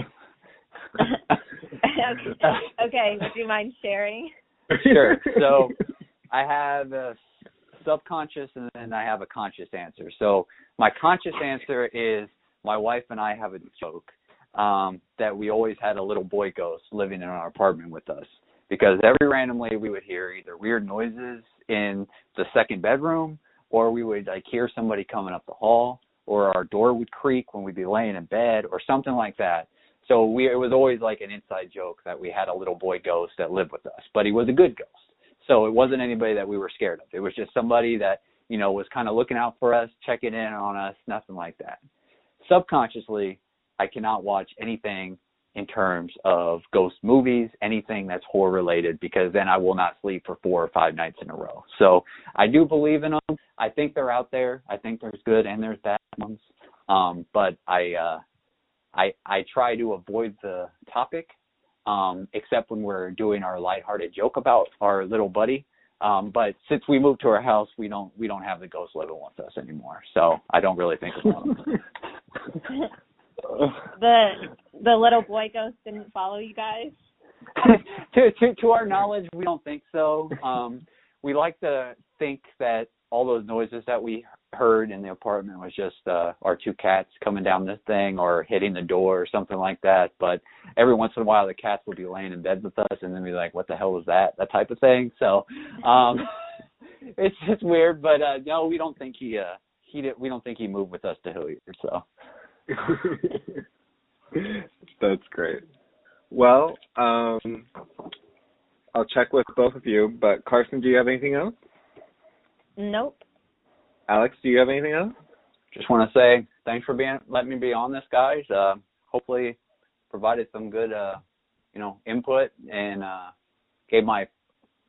Okay, would you mind sharing? Sure. So I have a subconscious and then I have a conscious answer. So my conscious answer is my wife and I have a joke um, that we always had a little boy ghost living in our apartment with us, because every randomly we would hear either weird noises in the second bedroom, or we would like hear somebody coming up the hall, or our door would creak when we'd be laying in bed or something like that. So we, it was always like an inside joke that we had a little boy ghost that lived with us, but he was a good ghost. So it wasn't anybody that we were scared of. It was just somebody that, you know, was kind of looking out for us, checking in on us, nothing like that. Subconsciously, I cannot watch anything in terms of ghost movies, anything that's horror related, because then I will not sleep for four or five nights in a row. So I do believe in them. I think they're out there. I think there's good and there's bad ones. Um, but I, uh, I, I try to avoid the topic, um, except when we're doing our lighthearted joke about our little buddy. Um, but since we moved to our house, we don't, we don't have the ghost living with us anymore. So I don't really think about them. The the little boy ghost didn't follow you guys? to, to to our knowledge, we don't think so. Um, we like to think that all those noises that we heard in the apartment was just uh, our two cats coming down this thing or hitting the door or something like that. But every once in a while, the cats would be laying in bed with us and then be like, what the hell was that? That type of thing. So um, it's just weird. But uh, no, we don't think he uh, he did, we don't think he moved with us to Hilliard. So. That's great. Well, um, I'll check with both of you, but Carson, do you have anything else? Nope. Alex, do you have anything else? Just want to say thanks for being letting me be on this, guys. Uh, hopefully provided some good, uh, you know, input and uh, gave my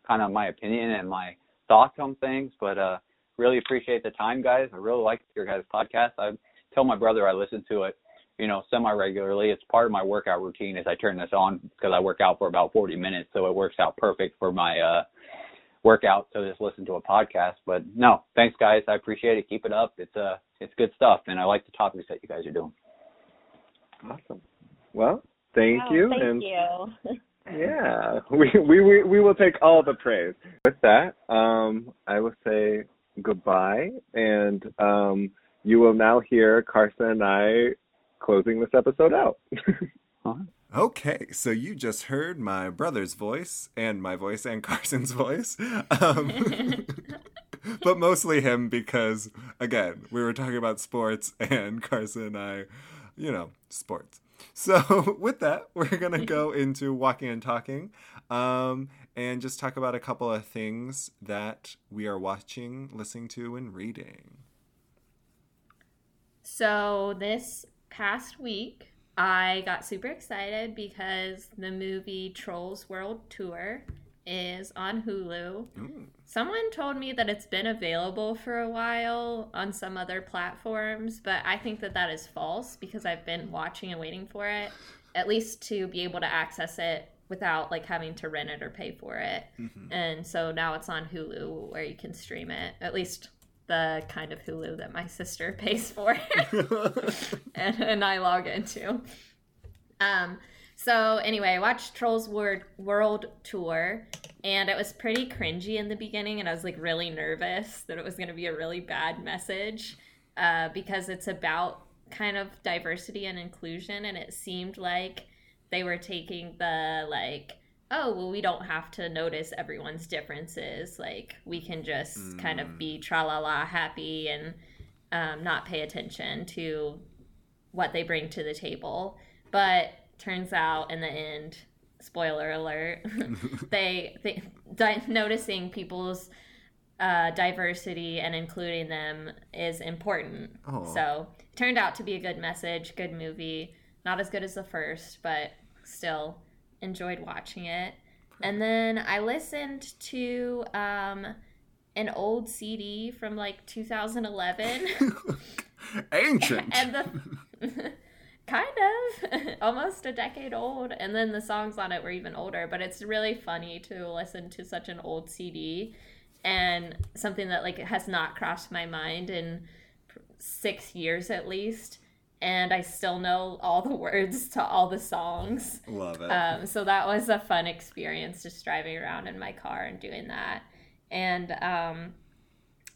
kind of my opinion and my thoughts on things, but uh, really appreciate the time, guys. I really like your guys' podcast. I've tell my brother I listen to it, you know, semi-regularly. It's part of my workout routine is I turn this on because I work out for about forty minutes, so it works out perfect for my uh, workout to just listen to a podcast. But, no, thanks, guys. I appreciate it. Keep it up. It's uh, it's good stuff, and I like the topics that you guys are doing. Awesome. Well, thank oh, you. Thank and you. Yeah. We, we, we, we will take all the praise. With that, um, I will say goodbye, and um, – you will now hear Carson and I closing this episode out. Okay, so you just heard my brother's voice and my voice and Carson's voice. Um, but mostly him because, again, we were talking about sports and Carson and I, you know, sports. So with that, we're going to go into Walking and Talking. Um, and just talk about a couple of things that we are watching, listening to, and reading. So this past week, I got super excited because the movie Trolls World Tour is on Hulu. Ooh. Someone told me that it's been available for a while on some other platforms, but I think that that is false because I've been watching and waiting for it, at least to be able to access it without like having to rent it or pay for it. Mm-hmm. And so now it's on Hulu where you can stream it, at least the kind of Hulu that my sister pays for and, and I log into. Um, so anyway, I watched Trolls World Tour, and it was pretty cringy in the beginning, and I was like really nervous that it was going to be a really bad message uh, because it's about kind of diversity and inclusion, and it seemed like they were taking the like, oh, well, we don't have to notice everyone's differences. Like, we can just mm. kind of be tra-la-la happy and um, not pay attention to what they bring to the table. But turns out, in the end, spoiler alert, they, they di- noticing people's uh, diversity and including them is important. Oh. So it turned out to be a good message, good movie. Not as good as the first, but still enjoyed watching it. And then I listened to um an old C D from like two thousand eleven. Ancient. And the kind of almost a decade old, and then the songs on it were even older, but it's really funny to listen to such an old C D and something that like has not crossed my mind in six years at least. And I still know all the words to all the songs. Love it. Um, so that was a fun experience, just driving around in my car and doing that. And um,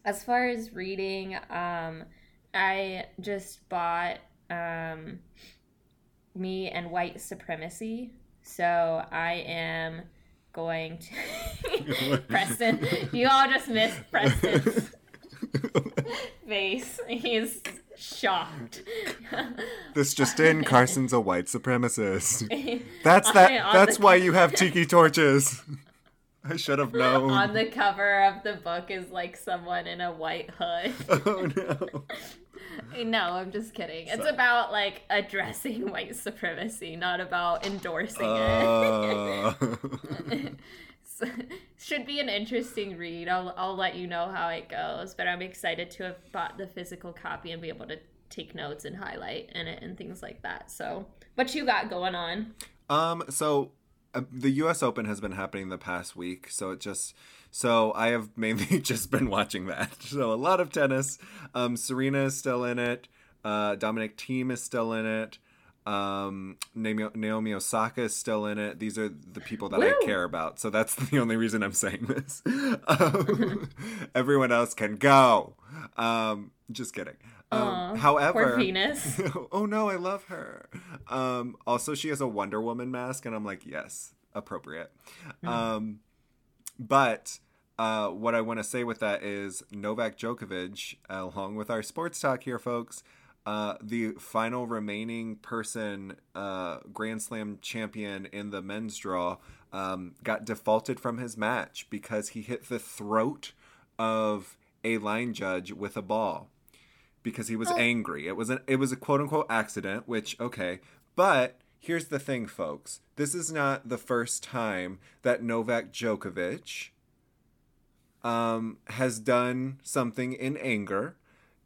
as far as reading, um, I just bought um, Me and White Supremacy. So I am going to... Preston, you all just missed Preston's face. He's... shocked. This just in, Carson's a white supremacist. That's that. That's why you have tiki torches. I should have known. On the cover of the book is like someone in a white hood. Oh no. No, I'm just kidding. It's Sorry. About like addressing white supremacy, not about endorsing uh... it. Should be an interesting read. I'll I'll let you know how it goes, but I'm excited to have bought the physical copy and be able to take notes and highlight in it and things like that. So, what you got going on? Um, so uh, the U S Open has been happening the past week, so it just so I have mainly just been watching that. So a lot of tennis. Um, Serena is still in it. Uh, Dominic Thiem is still in it. Um, Naomi Osaka is still in it. These are the people that Woo! I care about. So that's the only reason I'm saying this. Um, everyone else can go. Um, just kidding. Um, Aww, however, poor Venus. Oh no, I love her. Um, also she has a Wonder Woman mask and I'm like, yes, appropriate. Mm. Um, but, uh, what I want to say with that is Novak Djokovic, along with our sports talk here, folks, Uh, the final remaining person, uh, Grand Slam champion in the men's draw, um, got defaulted from his match because he hit the throat of a line judge with a ball because he was oh. angry. It was an, it was a quote unquote accident, which, okay, but here's the thing, folks. This is not the first time that Novak Djokovic, um, has done something in anger.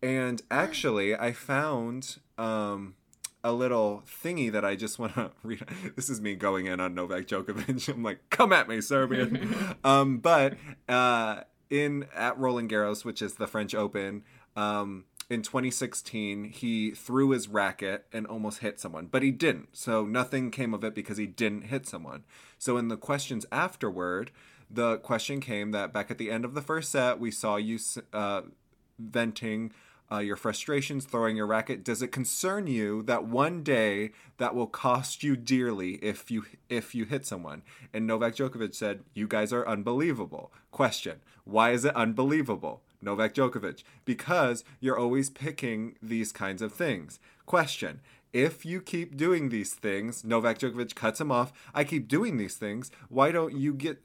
And actually, I found um, a little thingy that I just want to read. This is me going in on Novak Djokovic. I'm like, come at me, Serbian. um, but uh, in at Roland Garros, which is the French Open, um, in twenty sixteen, he threw his racket and almost hit someone. But he didn't. So nothing came of it because he didn't hit someone. So in the questions afterward, the question came that back at the end of the first set, we saw you uh, venting Uh, your frustrations, throwing your racket. Does it concern you that one day that will cost you dearly if you if you hit someone? And Novak Djokovic said, you guys are unbelievable. Question, why is it unbelievable? Novak Djokovic, because you're always picking these kinds of things. Question, if you keep doing these things, Novak Djokovic cuts him off. I keep doing these things. Why don't you get...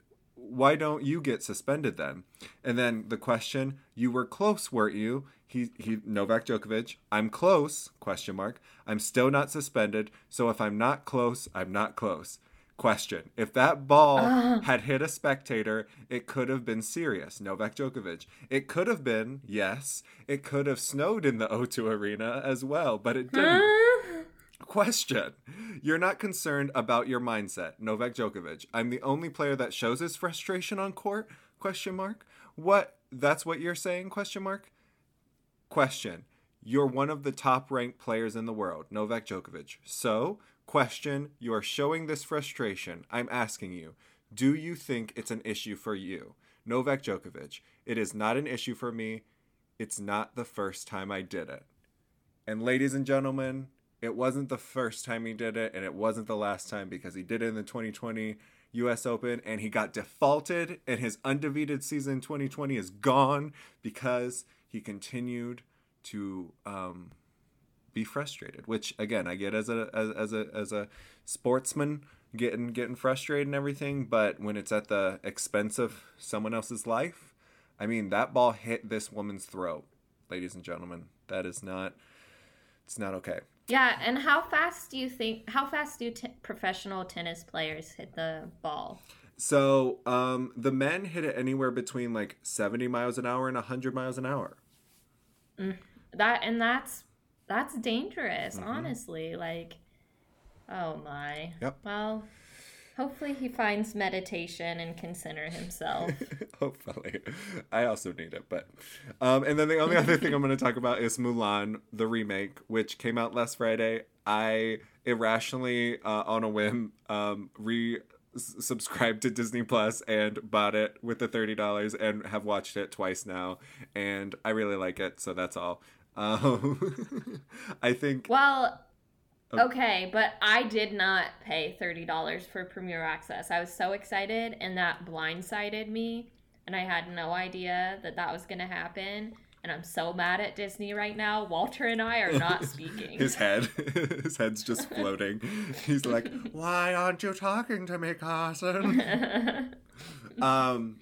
why don't you get suspended then? And then the question, you were close, weren't you? He, he Novak Djokovic, I'm close, question mark. I'm still not suspended. So if I'm not close, I'm not close. Question. If that ball uh. had hit a spectator, it could have been serious. Novak Djokovic. It could have been, yes. It could have snowed in the O two Arena as well, but it didn't. Uh. Question. You're not concerned about your mindset. Novak Djokovic. I'm the only player that shows his frustration on court? Question mark. What? That's what you're saying? Question mark. Question. You're one of the top-ranked players in the world. Novak Djokovic. So? Question, you are showing this frustration. I'm asking you, do you think it's an issue for you? Novak Djokovic, it is not an issue for me. It's not the first time I did it. And ladies and gentlemen, it wasn't the first time he did it, and it wasn't the last time, because he did it in the twenty twenty U S Open, and he got defaulted, and his undefeated season twenty twenty is gone because he continued to... Um, be frustrated, which again I get as a as, as a as a sportsman getting getting frustrated and everything, but when it's at the expense of someone else's life, I mean, that ball hit this woman's throat, ladies and gentlemen. That is not, it's not okay. Yeah, and how fast do you think? How fast do t- professional tennis players hit the ball? So um, the men hit it anywhere between like seventy miles an hour and a hundred miles an hour. Mm, that and that's. That's dangerous, mm-hmm. honestly. Like, oh my. Yep. Well, hopefully he finds meditation and can center himself. Hopefully. I also need it, but. Um, and then the only other thing I'm going to talk about is Mulan, the remake, which came out last Friday. I irrationally, uh, on a whim, um, re subscribed to Disney Plus and bought it with the thirty dollars and have watched it twice now. And I really like it, so that's all. Um, I think. Well, okay, but I did not pay thirty dollars for Premier Access. I was so excited, and that blindsided me, and I had no idea that that was going to happen. And I'm so mad at Disney right now. Walter and I are not speaking. His head. His head's just floating. He's like, why aren't you talking to me, Carson? um.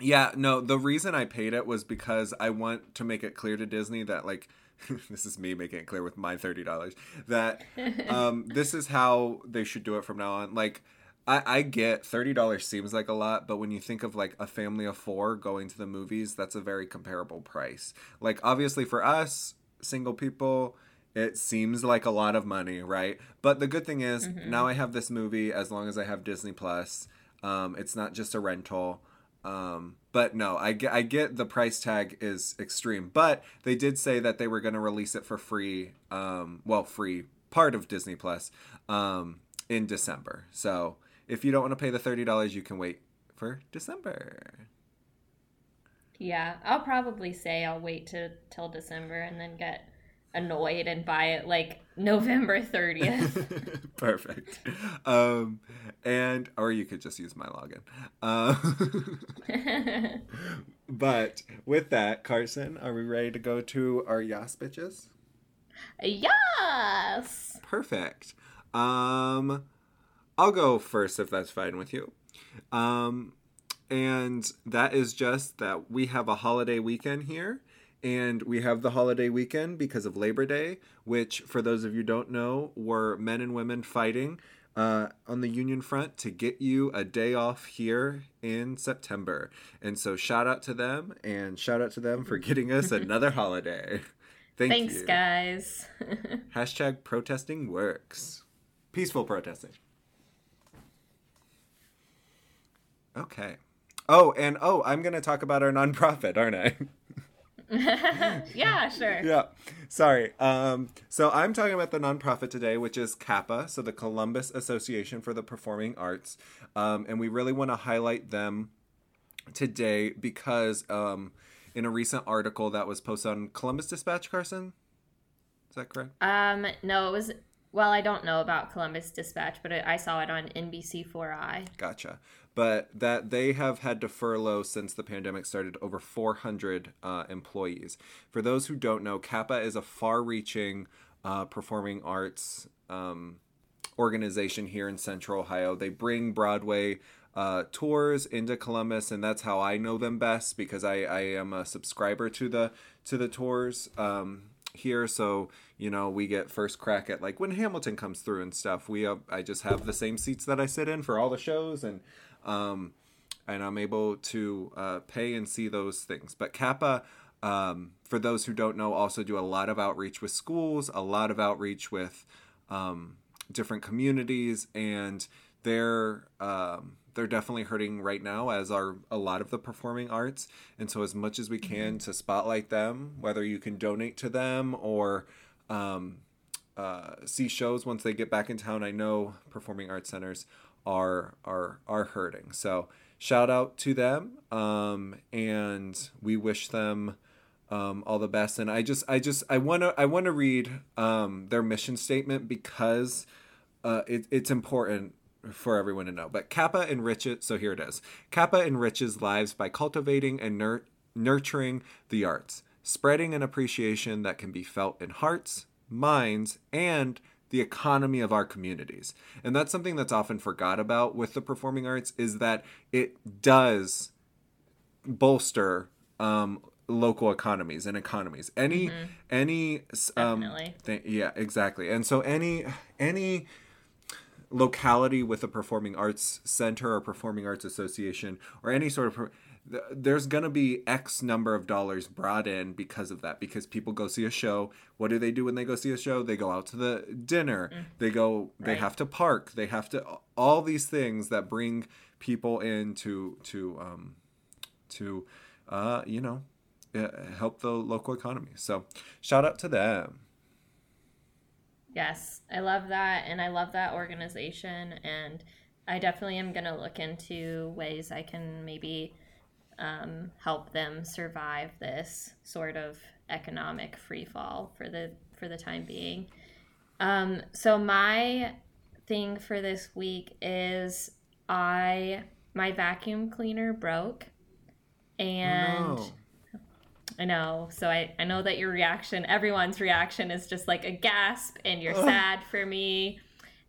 Yeah, no, the reason I paid it was because I want to make it clear to Disney that, like, this is me making it clear with my thirty dollars, that um, this is how they should do it from now on. Like, I, I get thirty dollars seems like a lot, but when you think of, like, a family of four going to the movies, that's a very comparable price. Like, obviously for us, single people... It seems like a lot of money, right? But the good thing is, mm-hmm. now I have this movie as long as I have Disney Plus. Um, it's not just a rental. Um, but no, I get, I get the price tag is extreme, but they did say that they were going to release it for free. Um, well, free part of Disney Plus, um, in December. So if you don't want to pay the thirty dollars, you can wait for December. Yeah. I'll probably say I'll wait to, till December and then get annoyed and buy it like November thirtieth. Perfect. Um, and, or you could just use my login. Uh, but with that, Carson, are we ready to go to our Yas Bitches? Yes! Perfect. Um, I'll go first if that's fine with you. Um, and that is just that we have a holiday weekend here. And we have the holiday weekend because of Labor Day, which, for those of you who don't know, were men and women fighting uh, on the union front to get you a day off here in September. And so shout out to them, and shout out to them for getting us another holiday. Thank Thanks, you. Guys. Hashtag protesting works. Peaceful protesting. Okay. Oh, and oh, I'm going to talk about our nonprofit, aren't I? Yeah, sure. Yeah. Sorry. Um, so I'm talking about the nonprofit today, which is CAPA, so the Columbus Association for the Performing Arts. Um, and we really want to highlight them today because um, in a recent article that was posted on Columbus Dispatch, Carson? Is that correct? Um, no, it was... Well, I don't know about Columbus Dispatch, but I saw it on N B C four I. Gotcha. But that they have had to furlough since the pandemic started over four hundred uh, employees. For those who don't know, CAPA is a far-reaching uh, performing arts um, organization here in Central Ohio. They bring Broadway uh, tours into Columbus, and that's how I know them best because I, I am a subscriber to the to the tours um, here. So, you know, we get first crack at like when Hamilton comes through and stuff. We uh, I just have the same seats that I sit in for all the shows, and um, and I'm able to uh, pay and see those things. But Kappa, um, for those who don't know, also do a lot of outreach with schools, a lot of outreach with um, different communities, and they're um, they're definitely hurting right now, as are a lot of the performing arts. And so as much as we can to spotlight them, whether you can donate to them or um, uh, see shows once they get back in town. I know performing arts centers are are are hurting. So shout out to them, um, and we wish them um, all the best. And I just I just I wanna I wanna read um, their mission statement because uh, it, it's important for everyone to know. But Kappa enriches. So here it is. Kappa enriches lives by cultivating and nur- nurturing the arts, spreading an appreciation that can be felt in hearts, minds, and the economy of our communities. And that's something that's often forgot about with the performing arts, is that it does bolster um, local economies and economies. Any, mm-hmm. any, um, Definitely. Th- yeah, exactly. And so any, any locality with a performing arts center or performing arts association or any sort of per- there's going to be X number of dollars brought in because of that, because people go see a show. What do they do when they go see a show? They go out to the dinner. Mm. They go, right. They have to park. They have to, all these things that bring people in to, to, um, to, uh, you know, help the local economy. So shout out to them. Yes. I love that. And I love that organization. And I definitely am going to look into ways I can maybe Um, help them survive this sort of economic freefall for the for the time being. Um, so my thing for this week is I my vacuum cleaner broke, and oh no. I know. So I I know that your reaction, everyone's reaction, is just like a gasp, and you're oh. sad for me.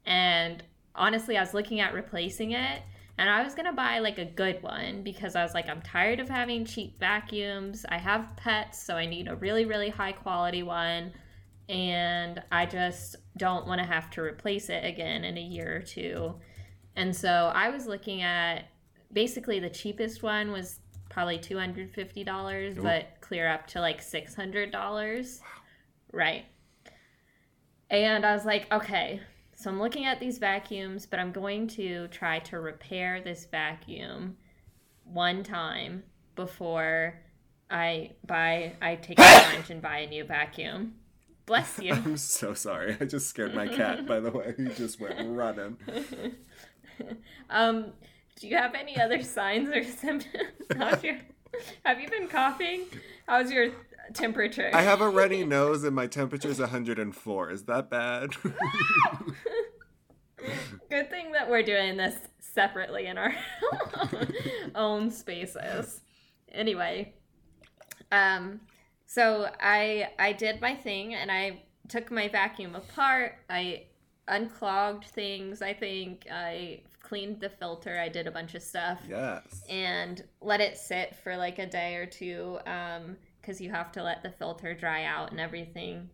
And honestly, I was looking at replacing it. And I was going to buy like a good one because I was like, I'm tired of having cheap vacuums. I have pets, so I need a really, really high quality one. And I just don't want to have to replace it again in a year or two. And so I was looking at basically the cheapest one was probably two hundred fifty dollars, nope. but clear up to like six hundred dollars. Wow. Right. And I was like, okay. So I'm looking at these vacuums, but I'm going to try to repair this vacuum one time before I buy. I take a plunge and buy a new vacuum. Bless you. I'm so sorry. I just scared my cat, by the way. He just went running. Um, do you have any other signs or symptoms? How's your, have you been coughing? How's your temperature? I have a runny nose and my temperature is one hundred four. Is that bad? Good thing that we're doing this separately in our own spaces. Anyway, um, so I I did my thing and I took my vacuum apart. I unclogged things. I think I cleaned the filter. I did a bunch of stuff. Yes. And let it sit for like a day or two. Um, because you have to let the filter dry out and everything.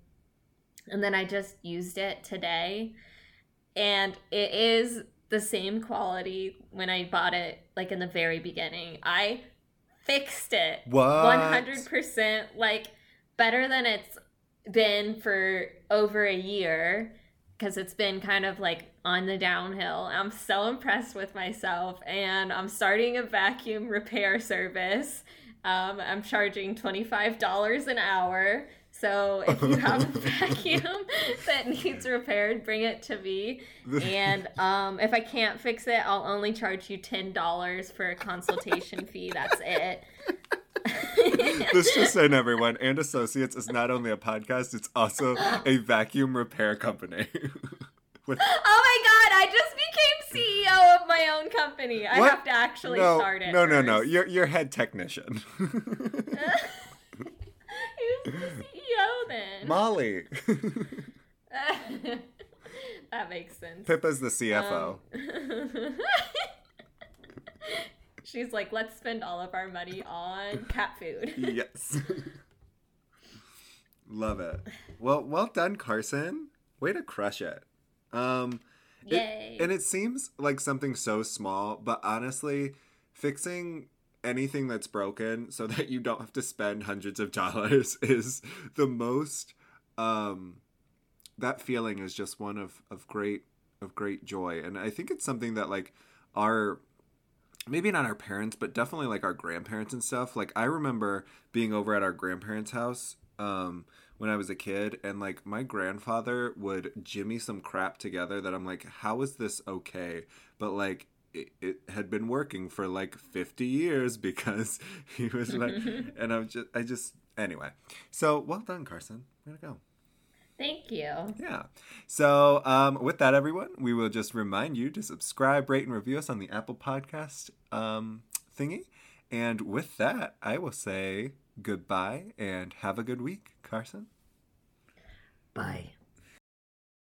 And then I just used it today. And it is the same quality when I bought it, like in the very beginning. I fixed it. What? one hundred percent, like better than it's been for over a year because it's been kind of like on the downhill. I'm so impressed with myself. And I'm starting a vacuum repair service. Um, I'm charging twenty-five dollars an hour, so if you have a vacuum that needs repaired, bring it to me, and um, if I can't fix it, I'll only charge you ten dollars for a consultation fee, that's it. This just in, everyone, and Associates is not only a podcast, it's also a vacuum repair company. With- oh my god, I just became C E O of my own company. I what? have to actually no, start it. No, no, first. no. You're, you're head technician. Who's the C E O then? Molly. That makes sense. Pippa's the C F O. Um, She's like, let's spend all of our money on cat food. Yes. Love it. Well, well done, Carson. Way to crush it. Um, Yay. It, and it seems like something so small, but honestly, fixing anything that's broken so that you don't have to spend hundreds of dollars is the most, um, that feeling is just one of, of great, of great joy. And I think it's something that like our, maybe not our parents, but definitely like our grandparents and stuff. Like I remember being over at our grandparents' house, um, when I was a kid, and like my grandfather would jimmy some crap together that I'm like, how is this okay? But like, it, it had been working for like fifty years because he was like, and I'm just, I just, anyway. So well done, Carson. Way to go. Thank you. Yeah. So um, with that, everyone, we will just remind you to subscribe, rate, and review us on the Apple Podcast um, thingy. And with that, I will say goodbye and have a good week, Carson. Bye.